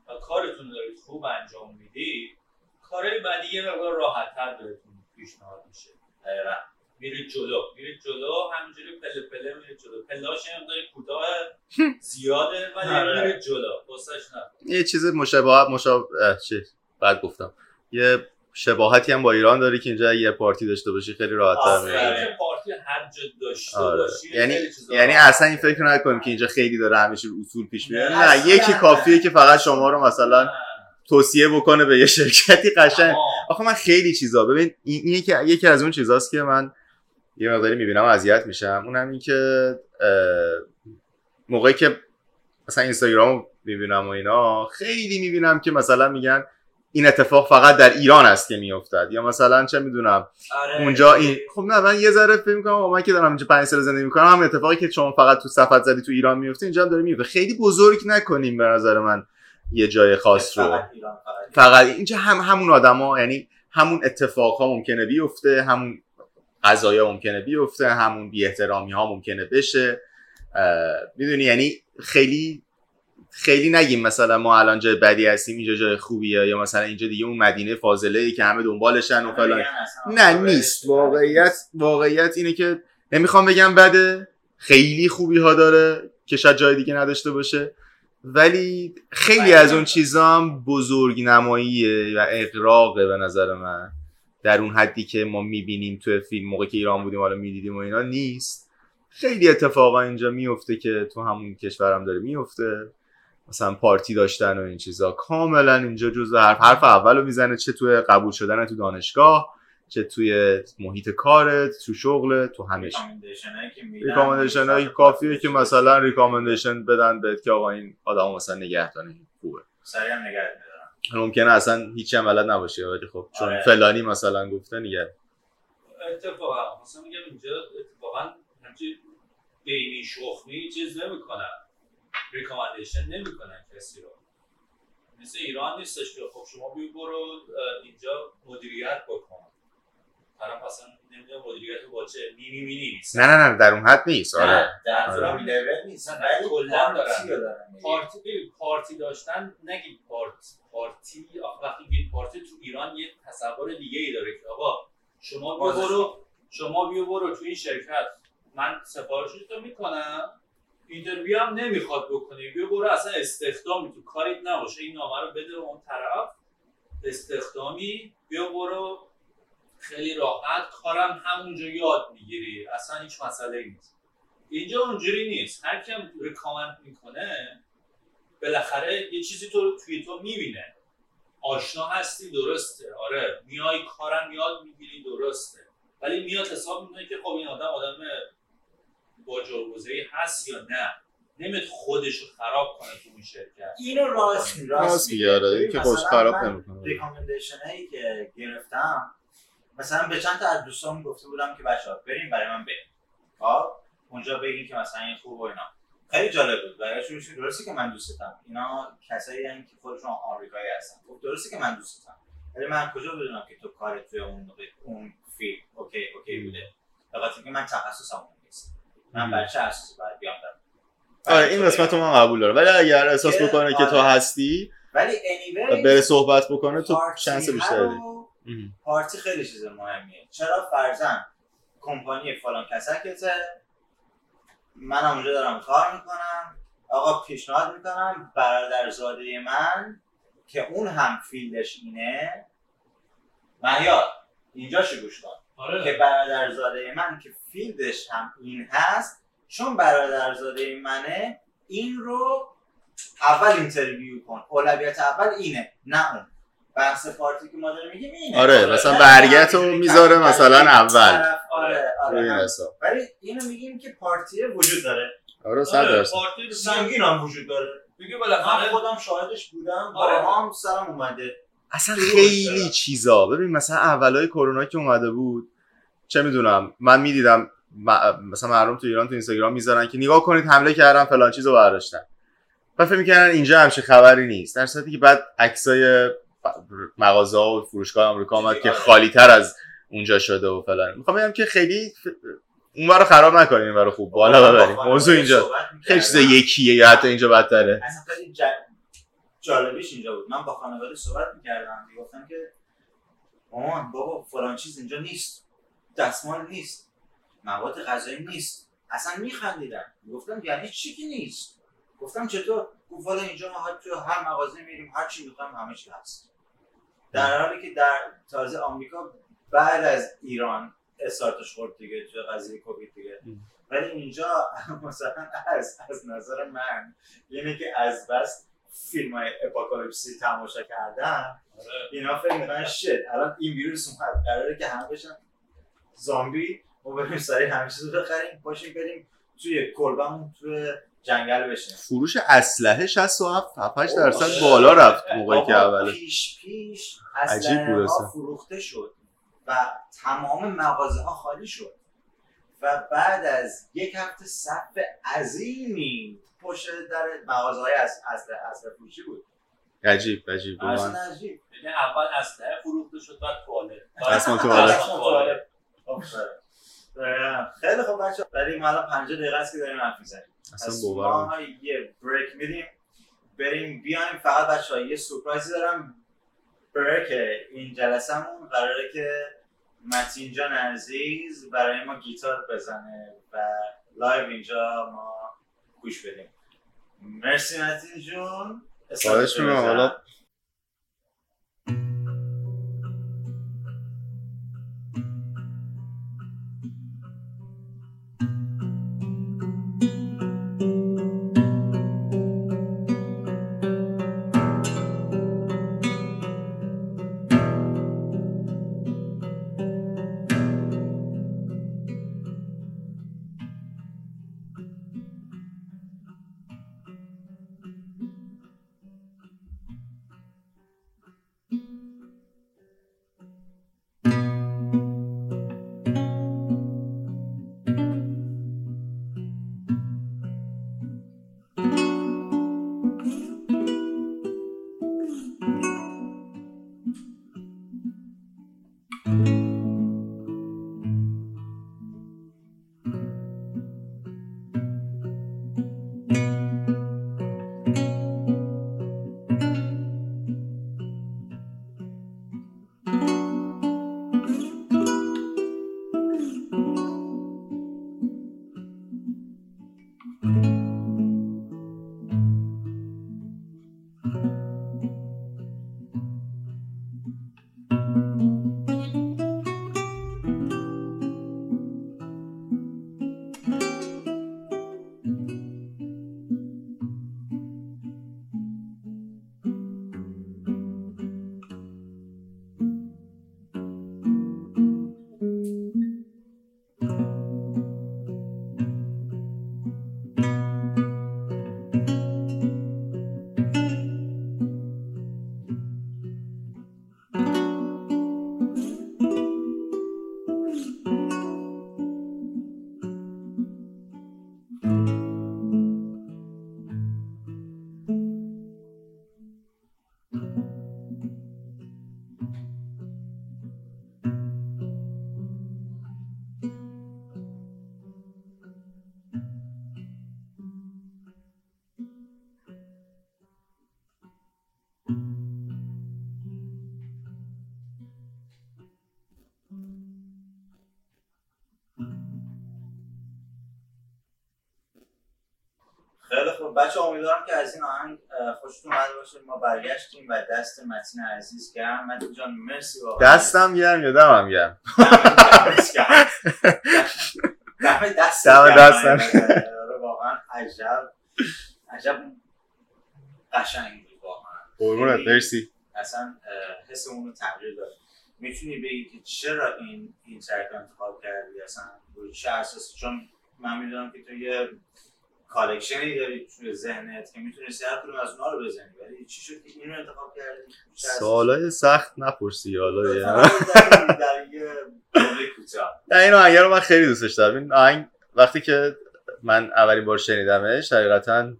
و کارتون دارید خوب انجام میدید، کارهای بعدی یه مقدار راحت‌تر بهتون پیشنهاد میشه. دقیقاً میرید جلو میرید جلو همینجوری پله پله میرید جلو، پلاش هم داره کوتاه زیاده ولی میرید جلو دوستش نکن. یه چیز مشابهت مشابه چی بعد گفتم یه شباهتی هم با ایران داره که اینجا یه پارتی داشته باشی خیلی راحت‌تر میشه. هر جد داشته آره. باشی یعنی یعنی اصلا این فکر نکنیم که اینجا خیلی داره همیشه اصول پیش میره. نه, نه. یکی کافیه که فقط شما رو مثلا نه. توصیه بکنه به یه شرکتی قشنگ. آخه من خیلی چیزا ببین این یکی یکی از اون چیزاست که من یه مقداری میبینم اذیت میشم. اونم این که موقعی که مثلا اینستاگرامو میبینم و اینا خیلی میبینم که مثلا میگن این اتفاق فقط در ایران است که میافتد یا مثلا چه میدونم آره. اونجا این خب نه من یه ذره فکر میکنم من که دارم اینجا پنج سال زندگی میکنم هم اتفاقی که شما فقط تو صفحت زدی تو ایران میفته اینجا هم داره میفته. خیلی بزرگ نکنیم به نظر من یه جای خاص رو فقط ایران فقط, فقط اینجا هم همون آدما یعنی همون اتفاقها ممکنه بیفته، همون قضایا ممکنه بیفته، همون بی احترامی ها ممکنه بشه. میدونی یعنی خیلی خیلی نگیم مثلا ما الان جای بدی هستیم اینجا جای خوبیه یا مثلا اینجا دیگه اون مدینه فاضله‌ای که همه دنبالشن و فلان. نه نیست. واقعیت واقعیت اینه که نمیخوام بگم بده، خیلی خوبی ها داره که شاید جای دیگه نداشته باشه، ولی خیلی از اون چیزا هم بزرگنماییه و اغراقه به نظر من. در اون حدی که ما میبینیم تو فیلم موقعی که ایران بودیم حالا میدیدیم و اینا نیست. خیلی اتفاقا اینجا میفته که تو همون کشورم هم داره میفته، مثلا پارتی داشتن و این چیزا کاملا اینجا جزء حرف حرف اولو میزنه، چه توی قبول شدن تو دانشگاه، چه توی محیط کارت، تو شغل، تو همه چی. ریکامندیشنایی که میدن ریکامندیشنایی کافیه که مثلا ریکامندیشن بدن بهت که آقا این آدمو مثلا نگهداری خوبه. سریع هم نگهداری می‌دارن. ممکنه اصلا هیچ چیز بلد نباشی ولی خب چون آره. فلانی مثلا گفته نگه. اتفاقا مثلا میگم اینجا اتفاقا همچین بینی شخمی چیز نمی‌کنه. ریکامندیشن نمی کنن کسی رو. مثل ایران نیستش که خب شما بیو برو اینجا مدیریت بکن طرف اصلا نمیدونه مدیریت باچه می می می نیست. نه نه نه در اون حد نیست. آره در اون لول نیست. ولی کلا دارن پارتی ببین پارتی داشتن نگید پارت پارتی وقتی میگید پارتی تو ایران یه تصور دیگه ای داره که آقا شما برو شما بیا برو تو این شرکت من سفارشتو میکنم اینترویو هم نمیخواد بکنی بیا برو اصلا استخدامی تو کاریت نباشه این نامه رو بده اون طرف استخدامی بیا برو خیلی راحت کارم همونجا یاد میگیری اصلا هیچ مسئله نیست. اینجا اونجوری نیست. هر کی هم ریکامند میکنه بالاخره یه چیزی تو رو توی تو میبینه آشنا هستی درسته آره میای کارم یاد میگیری درسته ولی میاد حساب میکنه که خب این آدم آدم با جاگذاری هست یا نه نمیاد خودش رو خراب کنه تو اون شرکت. اینو راست راست میاره که خودش خراب نمیکنه. ریکامندیشن هایی که گرفتم مثلا به چند تا از دوستام گفته بودم که بچه‌ها بریم برای من بریم ها اونجا بگین که مثلا این خوب و اینا خیلی جالب بود برایشون چه درستی که من دوستم اینا کسایی هستن که خودشون آمریکایی هستن خب درستی که من دوستم ولی من کجا بدونم که تو کارت توی اون اون فیلد اوکی اوکی بوده البته که من تخصصم نیست من برای چه اساسی باید بیام آره این قسمت من قبول دارم ولی اگر احساس بکنه که تو هستی ولی انیوی بره صحبت بکنه تو شانس بیشتری داری. پارتی خیلی چیز مهمیه. چرا فرضاً کمپانی فلان کسکته من هم اونجا دارم کار میکنم آقا پیشنهاد میکنم برادرزاده من که اون هم فیلدش اینه مهیار اینجاشو گوش کن آره. که برادرزاده من که فیلدش هم این هست چون برادرزاده منه این رو اول اینترویو کن اولویت اول اینه نه اون بحث پارتی که ما داره میگیم اینه آره, آره. مثلا برگتو میذاره مثلا اول آره آره ولی اینو میگیم که پارتی وجود داره آره صد درصد پارتی سنگین هم وجود داره میگه بالاخره خودم شاهدش بودم آره هم سرم اومده اصلا خیلی چیزا ببین مثلا اولای کرونا که اومده بود چه میدونم من میدیدم مثلا مردم تو ایران تو اینستاگرام میذارن که نگاه کنید حمله کردن فلان چیزو برداشتن بعد فکر می‌کردن اینجا همش خبری نیست در صورتی که بعد عکسای مغازه ها و فروشگاه آمریکا اومد که خالی تر از اونجا شده و فلان میخوام بگم که خیلی اونورا خراب نکنیم اونورا خوب بالا ببریم موضوع اینجا خیلی چیز یکیه یا حتی اینجا بدتره اصلا خیلی جا... جالبیش اینجا بود من با خانواده صحبت میکردم میگفتم که مامان بابا فلان چیز اینجا نیست دستمال نیست مواد غذایی نیست اصلا میخندیدم میگفتم یعنی چی که نیست گفتم چطور گفت والا اینجا ما تو هر مغازه میریم هر چی میخوایم همه چی هست در حالی که در تازه آمریکا بعد از ایران استارتش خورد دیگه چه قضیه کووید دیگه ولی اینجا مثلا از از نظر من یعنی که از بس فیلمای اپوکالیپسی تماشا کردن اینا فکر میکنن شت الان این ویروس اومد قراره که همه بشن زامبی و بریم سریع همه چیزو بخریم پاشیم بریم توی کلبمون توی جنگل بشه. فروش اسلحه شصت و هفت درصد بالا رفت موقعی که اولش پیش پیش اسلحه ها فروخته شد و تمام مغازه ها خالی شد و بعد از یک هفته صف عظیمی پشت در مغازه های اسلحه اسلحه فروشی بود. عجیب عجیب بود. اصلا عجیب. یعنی اول اسلحه فروخته شد بعد توالت. اصلا توالت. خیلی خوب بچه‌ها بریم الان پنجاه دقیقه است که داریم حرف می‌زنیم. اصلا باورم نمیشه یه بریک میدیم بریم بیایم فقط بچه‌ها یه سورپرایزی دارم بریک این جلسه‌مون قراره که متین جان عزیز برای ما گیتار بزنه و لایو اینجا ما گوش بدیم. مرسی متین جون خواهش می‌کنم حالا بچه امیدوارم که از این آهنگ خوشتون اومده باشه. ما برگشتیم و دست متین عزیز گرم. متین جان مرسی واقعا. دستم گرم یا دمم گرم؟ دمم دستم دستم واقعا عجب عجب قشنگ بود واقعا. قربونت مرسی. اصلا حسمون رو تغییر داد. میتونی بگی که چرا این این ترک رو انتخاب کردی؟ اصلا روی چه اساسی؟ چون من میدونم که تو یه کالکشنی داری توی ذهنت که میتونستی هر کدوم از اونها رو بزنی، ولی چی شد که اینو انتخاب کردی؟ سوالای سخت نپرسی حالا یه در یه دوره کوتاه. نه این آهنگ رو من خیلی دوستش دارم. این آهنگ وقتی که من اولین بار شنیدمش حقیقتاً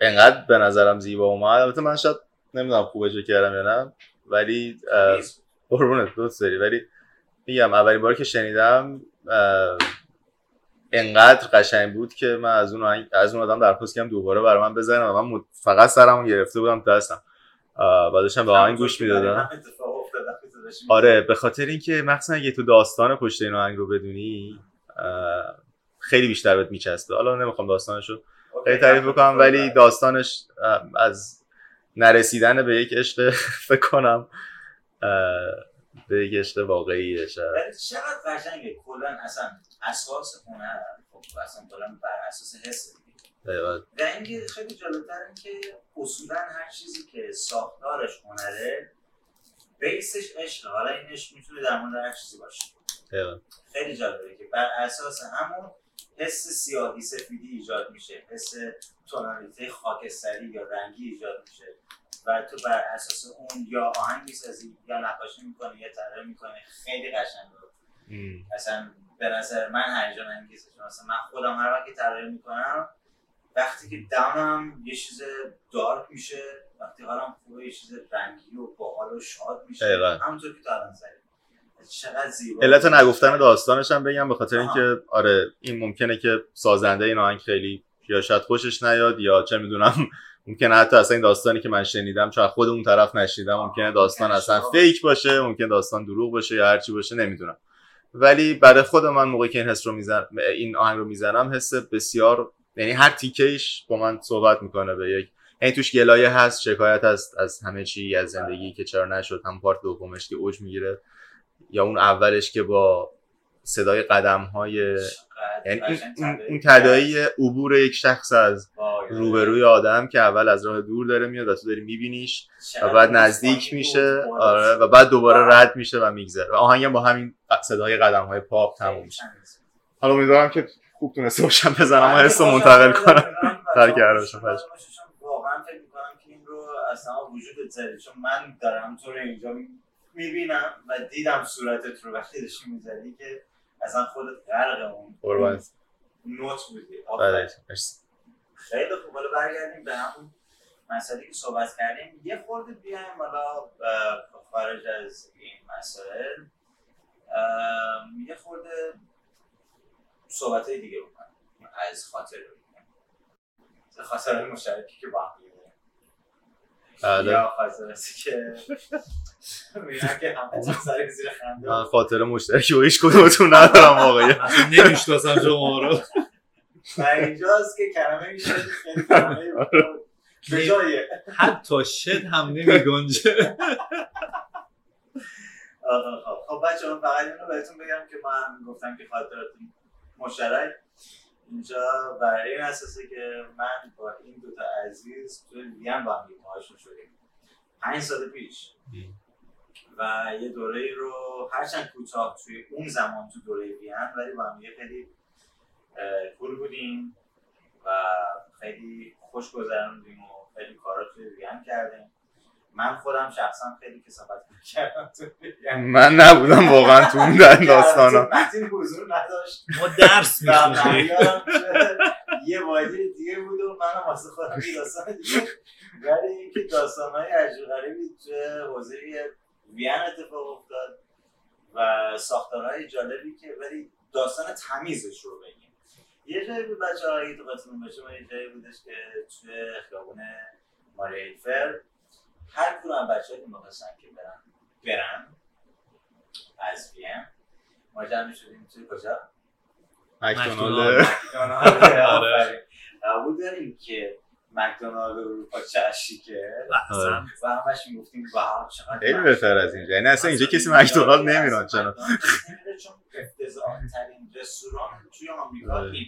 انقدر به نظرم زیبا اومد. البته من شاید نمیدونم خوب اجرا کردم یا نه، ولی قربونت دو سری، ولی میگم اولین باری که شنیدم انقدر قشنگ بود که من از اون آهنگ از اون آدم درخواست کردم دوباره برام من بزنه و من فقط سرمو گرفته بودم دستم و داشتم به آهنگ گوش میدادم. آره به خاطر اینکه مثلا اگه تو داستان پشت این آهنگ رو بدونی خیلی بیشتر بهت میچسبه. حالا نمیخوام داستانش رو خیلی تعریف بکنم، ولی داستانش از نرسیدن به یک عشق فکر کنم به یک عشق واقعیه شاید. ولی چقدر قشنگه کلا. اصلا اساس هنر خب اصلا کلا بر اساس حس دیگه. و اینکه خیلی جالب‌تر این که اصولا هر چیزی که ساختارش هنره بیسش عشقه. حالا این عشق میتونه در مورد هر چیزی باشه. خیلی جالبه که بر اساس همون حس سیاهی سفیدی ایجاد میشه، حس تونالیته خاکستری یا رنگی ایجاد میشه و تو بر اساس اون یا آهنگ میسازی یا نقاشی میکنی یا طراحی میکنی. خیلی قشنگه. اصلا به نظر من هیجان انگیزه. مثلا من خودم هر وقت که طراحی میکنم وقتی که دمم یه چیز دارک میشه، وقتی حالم خوبه یه چیز رنگی و باحال و شاد میشه، همونطور که طرح زدی. چقدر زیبا. علت نگفتن داستانش هم بگم به خاطر اینکه آره این ممکنه که سازنده این آهنگ خیلی یا شاید خوشش نیاد یا چه میدونم، ممکنه حتی اصلا این داستانی که من شنیدم چون خود اون طرف نشنیدم، ممکنه داستان اصلا فیک باشه، ممکنه داستان دروغ باشه یا هر چی باشه نمیدونم. ولی برای خود من موقعی که این حس رو میزنم، این آهنگ رو میزنم، حس بسیار، یعنی هر تیکه‌ایش با من صحبت میکنه به یک، یعنی توش گلایه هست، شکایت هست از همه چی، از زندگی که چرا نشد، هم پارت دومش که اوج میگیره یا اون اولش که با صدای قدم‌های، یعنی اون تداعی عبور یک شخص از روبروی آدم که اول از راه دور داره میاد و تو داری میبینیش و بعد نزدیک میشه، آره، و بعد دوباره رد میشه و میگذره و آهنگم با همین صدای قدم‌های پاپ تموم میشه. حالا امیدوارم که خوب تونسته باشم بزنم و حس رو منتقل کنم. ترک عربشم باشه. واقعا فکر می‌کنم که این رو اصلا وجودت زده، چون من دارم تو رو اینجا میبینم و دیدم صورتت رو وقتی داشتی میزدی که اصلا خودت غرق اون نوت بودی. خیلی خوب. حالا برگردیم به همون مسئله که صحبت کردیم. یه خورده بیایم حالا خارج از این مسائل یه خورده صحبت های دیگه بکنم از خاطر رو خاطر مشترکی که با هم یا خاطراتی که میرم که همه چون سر زیر خنده. من خاطره مشترکی و هیچ کدومتون ندارم واقعا. نمیشناسم شما رو. اینجاست که کلمه میشه خیلی کلمه به جایه. حتی شد هم نمیگنجه. خب بچه ها فقط این رو بهتون بگم که من گفتم که خاطرات مشترک اینجا برای این اساسه که من با این دوتا عزیز توی وین با هم دیگه آشنا شدیم پنج سال پیش و یه دوره رو هرچند کوتاه توی اون زمان تو دوره وین، ولی با هم دیگه خیلی کول بودیم و خیلی خوش گذروندیم و خیلی کارا توی وین کردیم. من خودم شخصا خیلی کسافت کردم تو وین. من نبودم واقعا تو اون داستانا. متین حضور نداشت. ما درس می‌خوندیم. یه وایدی دیگه بود و منم واسه خودم داستان دیگه، ولی اینکه داستان‌های عجیب غریبی توی حوزه وین اتفاق افتاد و ساختارهای جالبی که ولی داستان تمیزش رو بگیم. یه جایی بود بچه‌ها اگه تو قسمون باشه، ما یه جایی بودش که توی خیابون ماریفر هر کدوم بچه‌ها که می‌خواستن که برن برن از وین ما جمع می‌شدیم توی کجا؟ مک‌دونالد. مک‌دونالد. قبول داریم که مکدونالد اروپا چشیکه و همش میگفتیم واو چقدر خیلی بهتر از اینجا، یعنی اصلا اینجا کسی مکدونالد نمیرن چرا، چون افتضاح ترین رستوران توی آمریکا اینه،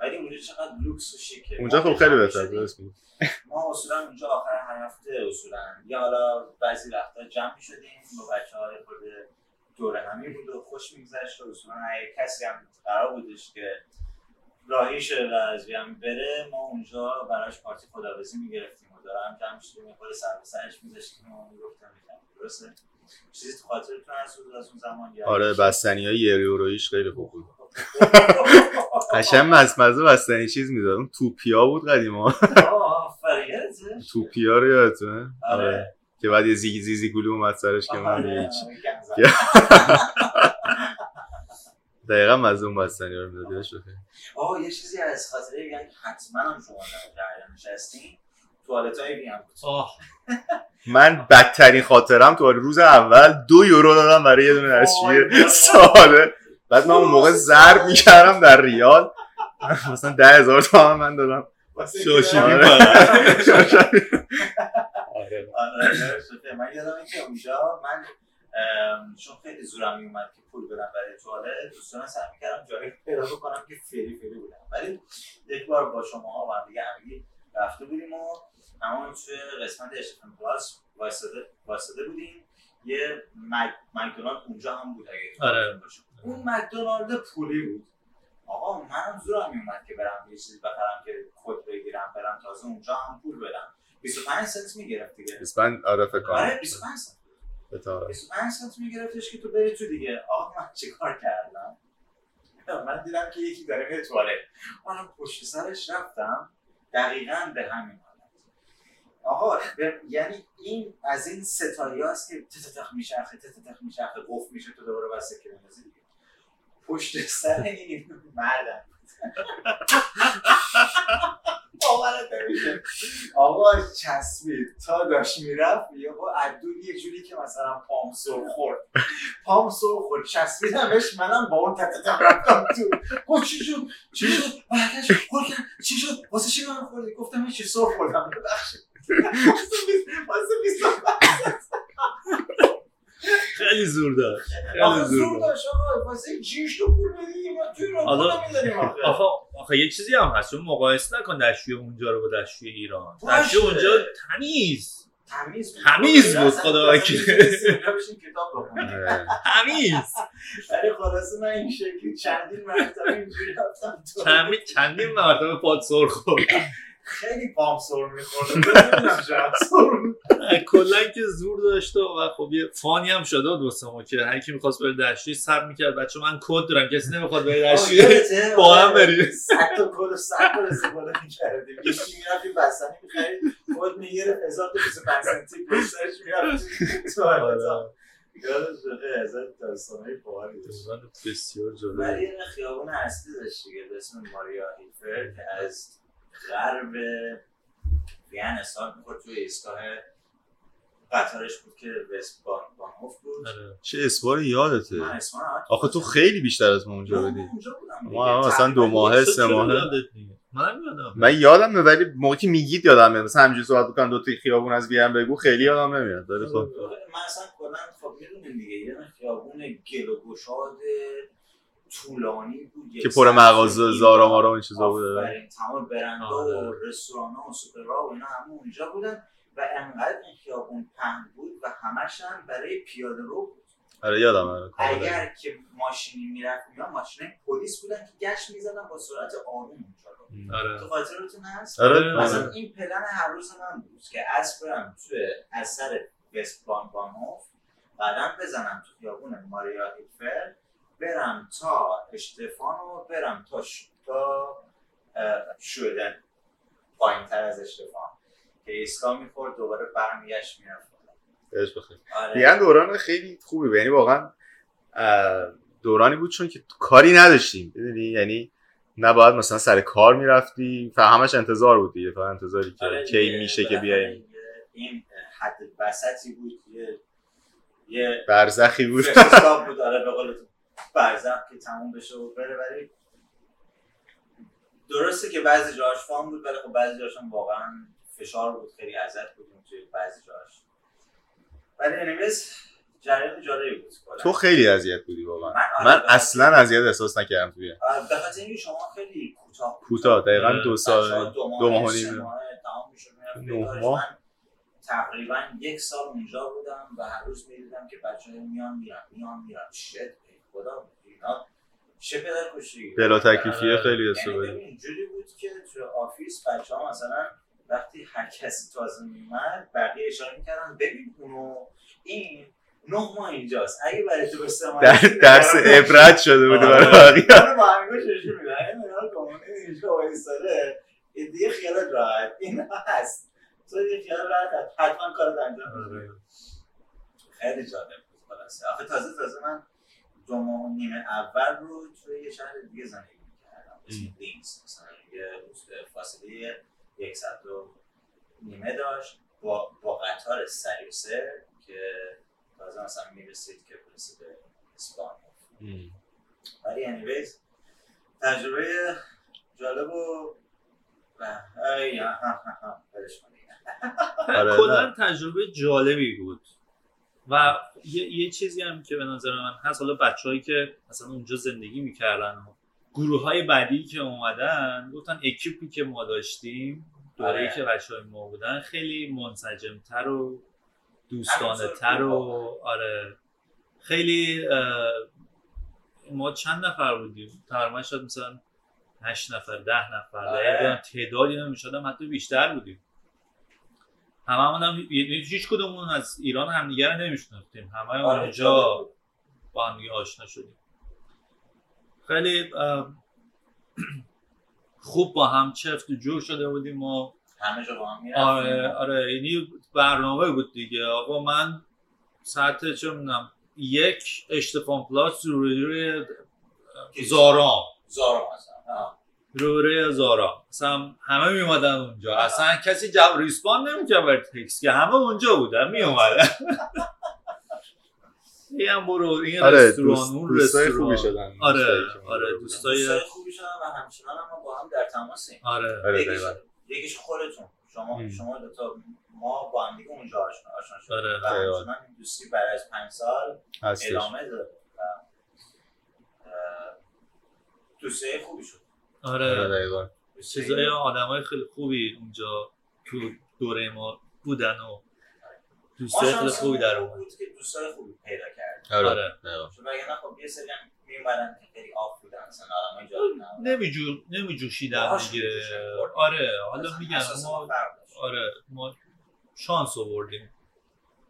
ولی اونجا چقدر لوکس و شیکه. اونجا خب خیلی بهتره درست میگی. ما اصولا اونجا آخر هر هفته اصولا یا حالا بعضی وقتا جمع می‌شدیم با بچه‌ها خود دوره همی بود و خوش می‌گذشت و اصولا هر کسی هم قرار بودش که راهیش رو از بیام بره، ما اونجا براش پارتی خداوزی می‌گرفتیم و دارم جمع شدیم یه خود سر به سرش می‌ذاشتیم و می‌گفتم می‌گم درسته؟ چیزی تو خاطرتون هست از اون زمان؟ آره بستنی‌های یریورویش خیلی خوب بود. قشنگ مزمزه بستنی چیز می‌داد. اون توپیا بود قدیما. آه فریزه. توپیا رو یادتونه؟ آره. که بعد یه زیگی زیزی گلو اومد سرش که من هیچ. دقیقا مزه اون بستنی رو می‌داد بهش بخیر. آه یه چیزی از خاطره میگن که حتماً هم شما در نشستین. توالت‌های بیام بود. آه. من بدترین خاطرم تو روز اول دو یورو دادم برای یه دونه نسخه ساله. بعد من اون موقع ضرب می‌کردم در ریال مثلا ده هزار تومان من دادم شوشی می‌پرم. آره من یادم میاد که اونجا من چون خیلی زورم میومد که پول بدم برای توالت، دوستان سعی می‌کردم جایی پیدا بکنم که فری فری بودم، ولی یک بار با شماها با هم دیگه همگی رفته بودیم و همون توی قسمت اشتفن پلاس وایستاده بودیم، یه مکدونالد اونجا هم بود اگه آره باشه. اون مکدونالد پولی بود. آقا منم زورم میومد که برم یه چیزی بخرم که کد بگیرم برم، تازه اونجا هم پول بدم. بیست و پنج سنت میگرفت دیگه. بیست و پنج آره فکر کنم. آره بیست و پنج سنت. بتاره. بیست و پنج سنت میگرفتش که تو بری تو دیگه. آقا من چیکار کردم؟ من دیدم که یکی داره میره توالت. منم پشت سرش رفتم. دقیقاً به همین حالت. آقا ب... یعنی این از این ستاییاست که تتتخ میشرخه تتتخ میشرخه قفل میشه تو دوباره واسه کلمزی دیگه. پشت سر این مردم باورت نمیشه آقا چسبید تا داشت میرفت یه با عدود یه جوری که مثلا پام سر خورد پام سر خورد چسبیدمش، منم با اون تتتم رفتم تو گفت چی شد چی شد برگشت خوردم چی شد واسه چی من خوردی گفتم هیچی سر خوردم ببخشید واسه بیست خیلی زور داشت خیلی زور داشت آقا واسه جیش تو پول بدیم ما توی رو پول نمیداریم آقا آخه یه چیزی هم هست چون مقایسه نکن دشوی اونجا رو با دشوی ایران دشوی اونجا تمیز تمیز تمیز بود خدا وکیل تمیز برای خلاصه من این شکلی چندین مرتبه اینجوری رفتم تو چندین مرتبه پاد سر خورد خیلی پام سر می‌خورد. نمی‌دونم چرا سر. کلاً که زور داشت و خب یه فانی هم شده دوستامو که هر کی می‌خواست بره دشتی سر می‌کرد بچه من کد دارم کسی نمی‌خواد بره دشتی با هم بریم. صد تا کد و صد تا استفاده می‌کردیم. یکی می‌رفت این بستنی می‌خرید کد می‌گرفت هزار و بیست و پنج سنتی گوشش می‌رفت تو حالا. یادت شده از این داستان‌های باحالی داشت. بسیار جالب. ولی این خیابون اصلی داشت دیگه به اسم ماریا هیلفر که از غرب وین استارت می‌خورد توی ایستگاه قطارش بود که وست بانوف بود. چه اسوار یادته؟ من اسوار آخه تو خیلی بیشتر از ما اونجا بودی. ما مثلا دو ماه سه ماه من یادم من یادم نمیاد ولی موقعی که میگید یادم میاد مثلا همینجوری صحبت می‌کنم دو تا خیابون از بیرون بگو خیلی یادم نمیاد ولی خب من اصلا کلاً خب میدونم دیگه یه خیابون گل و گشاد طولانی بود که پر مغازه زارا مارا این چیزا بود. آفرین تمام برندها و رستوران‌ها و سوپرها و اینا همه اونجا بودن و انقدر این خیابون پهن بود و همش هم برای پیاده رو بود. آره یادم میاد. اگر که ماشینی میرفت اینا ماشینای پلیس بودن که گشت می‌زدن با سرعت آروم اونجا. آره. تو خاطرتون هست؟ آره. مثلا این پلن هر روز من بود که از برم تو اثر وستبان بانوف بعدم بزنم تو خیابون ماریا هیلفر برم تا اشتفان و برم تا شودن پایین تر از اشتفان که ایسکا میخورد دوباره برمیگشت میرفت بهش بخیر دیگه. دوران خیلی خوبی بود یعنی واقعا دورانی بود چون که کاری نداشتیم بدونی یعنی نباید مثلا سر کار میرفتی فهمش انتظار بود دیگه فقط انتظاری که کی میشه که بیایم این حد وسطی بود یه یه برزخی بود حساب بود آره به قول برزخ که تموم بشه و بره ولی درسته که بعضی جاهاش فان بود ولی خب بعضی جاهاش واقعا فشار بود، خیلی عزت بودیم توی بعضی جاهاش. ولی انیویز جریان جالبی بود. تو خیلی اذیت بودی واقعا. من, من اصلا اذیت احساس نکردم توی. به خاطر اینکه شما خیلی کوتاه کوتاه دقیقاً دو سال دو ماه و نیم نه ماه تقریبا یک سال اونجا بودم و هر روز می‌دیدم که بچه‌ها میان میرن میان میرن شد خدا اینا چه پدر کشی بلا تکلیفیه خیلی استوری. اینجوری بود که تو آفیس بچه‌ها مثلا وقتی هر کسی تازه میومد بقیه اشاره می‌کردن ببین اونو این نه ما اینجاست اگه برای تو بسماید درس عبرت شده بود برای بقیه. من با همین گوشش می‌دادم اینا کامونه اینجا وایساده دیگه خیالت راحت این هست تو دیگه خیال راحت حتما کارت انجام بده. خیلی جالب بود خلاصه. آخه تازه تازه من دو ماه و نیم اول رو توی یه شهر دیگه زندگی می‌کردم اسم لینز مثلا یه فاصله یک ساعت و نیمه داشت با با قطار سریوسه که تازه مثلا می‌رسید که برسید به اسپانیا. ولی انیویز تجربه جالب و ای ها ها ها برش کنید. کلا تجربه جالبی بود و یه, یه چیزی هم که به نظر من هست، حالا بچه‌هایی که مثلا اونجا زندگی می‌کردن گروه‌های بعدی که اومدن گفتن اکیپی که ما داشتیم دوره‌ای که بچه‌های ما بودن خیلی منسجم‌تر و دوستانه‌تر و آره خیلی ما چند نفر بودیم تقریبا شاید مثلا هشت نفر ده نفر دقیقاً تعدادی نمی‌شدم حتی بیشتر بودیم. هممون هم هیچ کدومون از ایران همدیگه رو نمی‌شناختیم، همه اونجا با هم آشنا شدیم. خیلی خوب با هم چفت و جور شده بودیم ما، همه جا با هم می‌رفتیم. آره آره یعنی برنامه بود دیگه. آقا من ساعت چه می‌دونم یک اشتفان پلاس روی زارام زارام روره زارا مثلا همه می اومدن اونجا. آه. اصلا کسی جواب ریسپاند نمی‌کرد برای تکس که همه اونجا بودن می اومدن. میام برو این آره رستوران اون رستوران خوبی شدن. آره آره دوستای خوبی شدن و همچنان ما با هم در تماسیم. آره آره دیگه یکیش خودتون شما ام. شما دو تا ما با هم دیگه اونجا آشنا آشنا شدیم. آره من این دوستی برای از پنج سال ادامه داره. دوستای خوبی شد. آره دقیقاً. چیزای آدمای خیلی خوبی اونجا تو دوره ما بودن و دوستای خیلی خوبی در اومد که دوستای خوبی پیدا کرد. آره دقیقاً. چون مگه خب یه سری میمردن که خیلی آف بودن مثلا آدمای جالب نمیجو نمیجوشیدن دیگه. آره حالا میگم ما آره ما شانس آوردیم.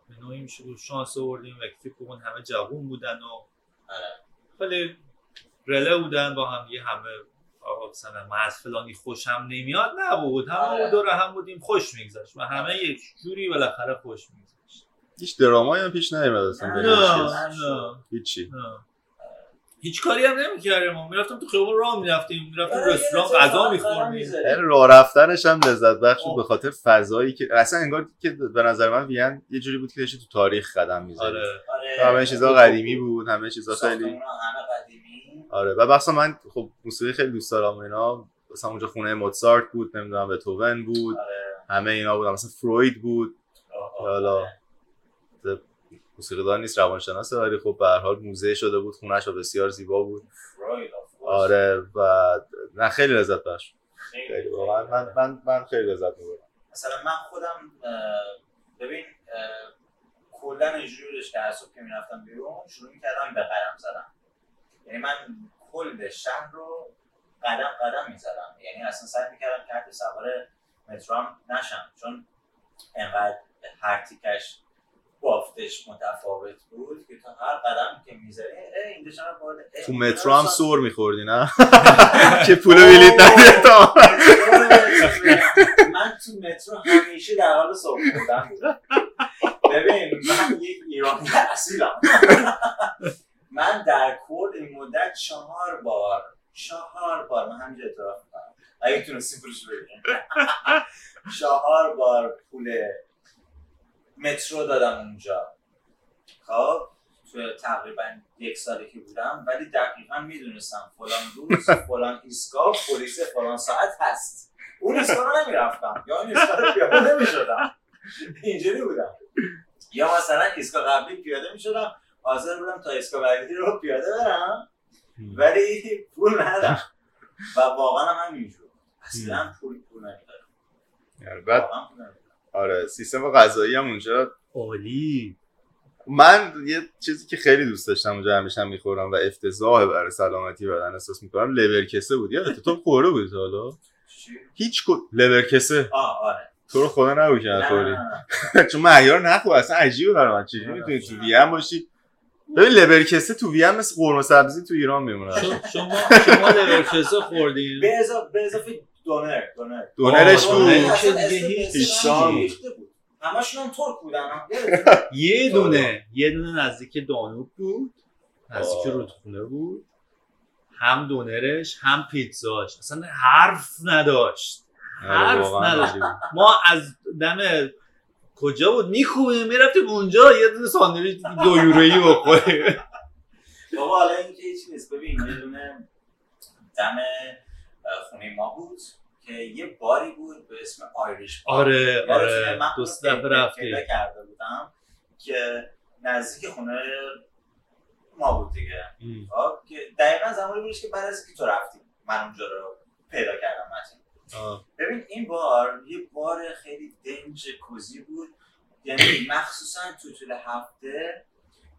به نوعی میشه گفت شانس آوردیم وقتی که همه جوون بودن و خیلی رله بودن با هم دیگه. همه مثلا ما از فلانی خوشم نمیاد نبود، همه دوره هم بودیم خوش میگذشت و همه یک جوری بالاخره خوش میگذشت. هیچ درامایی هم پیش نیومد اصلا. نه نه هیچی نه. هیچ کاری هم نمیکردیم، ما میرفتیم تو خیابون راه میرفتیم، میرفتیم رستوران غذا میخوردیم. یعنی راه رفتنش هم لذت بخش بود به خاطر فضایی که اصلا انگار که به نظر من بیان یه جوری بود که داشتی تو تاریخ قدم میزدی. همه چیزا قدیمی بود، همه چیزا خیلی آره. و بخصا من خب موسیقی خیلی دوست دارم اینا، مثلا اونجا خونه موزارت بود، نمیدونم بتهوون بود. آره. همه اینا بودن، مثلا فروید بود. حالا موسیقی‌دان نیست، روانشناسه، ولی خب به هر حال موزه شده بود خونه‌اش و بسیار زیبا بود. فروید آره و نه خیلی لذت بخش. خیلی واقعا من من من خیلی لذت می‌برم. مثلا من خودم ببین کلاً اینجوریش که هر صبح که می‌رفتم بیرون شروع می‌کردم به قدم زدن. یعنی من کل شهر رو قدم قدم میزدم، یعنی اصلا سعی میکردم که حتی سوار مترام نشم چون انقدر هر تیکش بافتش متفاوت بود که تا هر قدم که میزدی این داشتم بارده تو مترام سور میخوردی نه؟ که پول بلیط ندید تا من تو مترو همیشه در حال صحبت بودم. ببین من یک ایرانی اصیلم. من در کل این مدت چهار بار چهار بار من همینجا اعتراف می‌کنم اگه تونستی پولش بگیرم چهار بار پول مترو دادم اونجا. خب توی تقریبا یک سالی که بودم، ولی دقیقا میدونستم فلان روز فلان ایستگاه پلیس فلان ساعت هست. اون ایستگاه رو نمیرفتم یا این ایستگاه رو پیاده نمیشدم، اینجوری بودم. یا مثلا ایستگاه قبلی پیاده میشدم، حاضر بودم تا ایستگاه بعدی رو پیاده برم ولی پول ندارم و واقعا هم همینجور اصلا پول پول ندارم. بعد آره سیستم قضایی هم اونجا عالی. من یه چیزی که خیلی دوست داشتم اونجا همیشه میخورم و افتضاح برای سلامتی بدن احساس میکنم لبرکسه بود. یادت تو خورده بودی حالا؟ چی؟ هیچ کو لبرکسه. آه آره. تو رو خدا نگو که نخوری. چون معیار نخو اصلا عجیبه برای من. چجوری میتونی تو ویام باشی؟ ببین لبرکسه تو ویام مثل قرمه سبزی تو ایران میمونه. شما شما لبرکسه خوردین؟ به اضافه به اضافه دونر دونر. دونرش بود. ایشان همشون ترک بودن. یه دونه یه دونه نزدیک دانوب بود، نزدیک رودخونه بود، هم دونرش هم پیتزاش اصلا حرف نداشت، حرف نداشت. ما از دم کجا بود میخوبیم میرفتیم اونجا یه دونه ساندویچ دو یورویی بخوریم. بابا حالا اینکه هیچ نیست. ببین یه دونه دم خونه ما بود که یه باری بود به اسم آیریش بار. آره آره دو سه دفعه رفتیم کرده بودم که نزدیک خونه ما بود دیگه. آه که دقیقاً زمانی بودش که بعد از اینکه تو رفتی من اونجا رو پیدا کردم متین. ببین این بار یه بار خیلی دنج کوزی بود، یعنی مخصوصاً تو طول هفته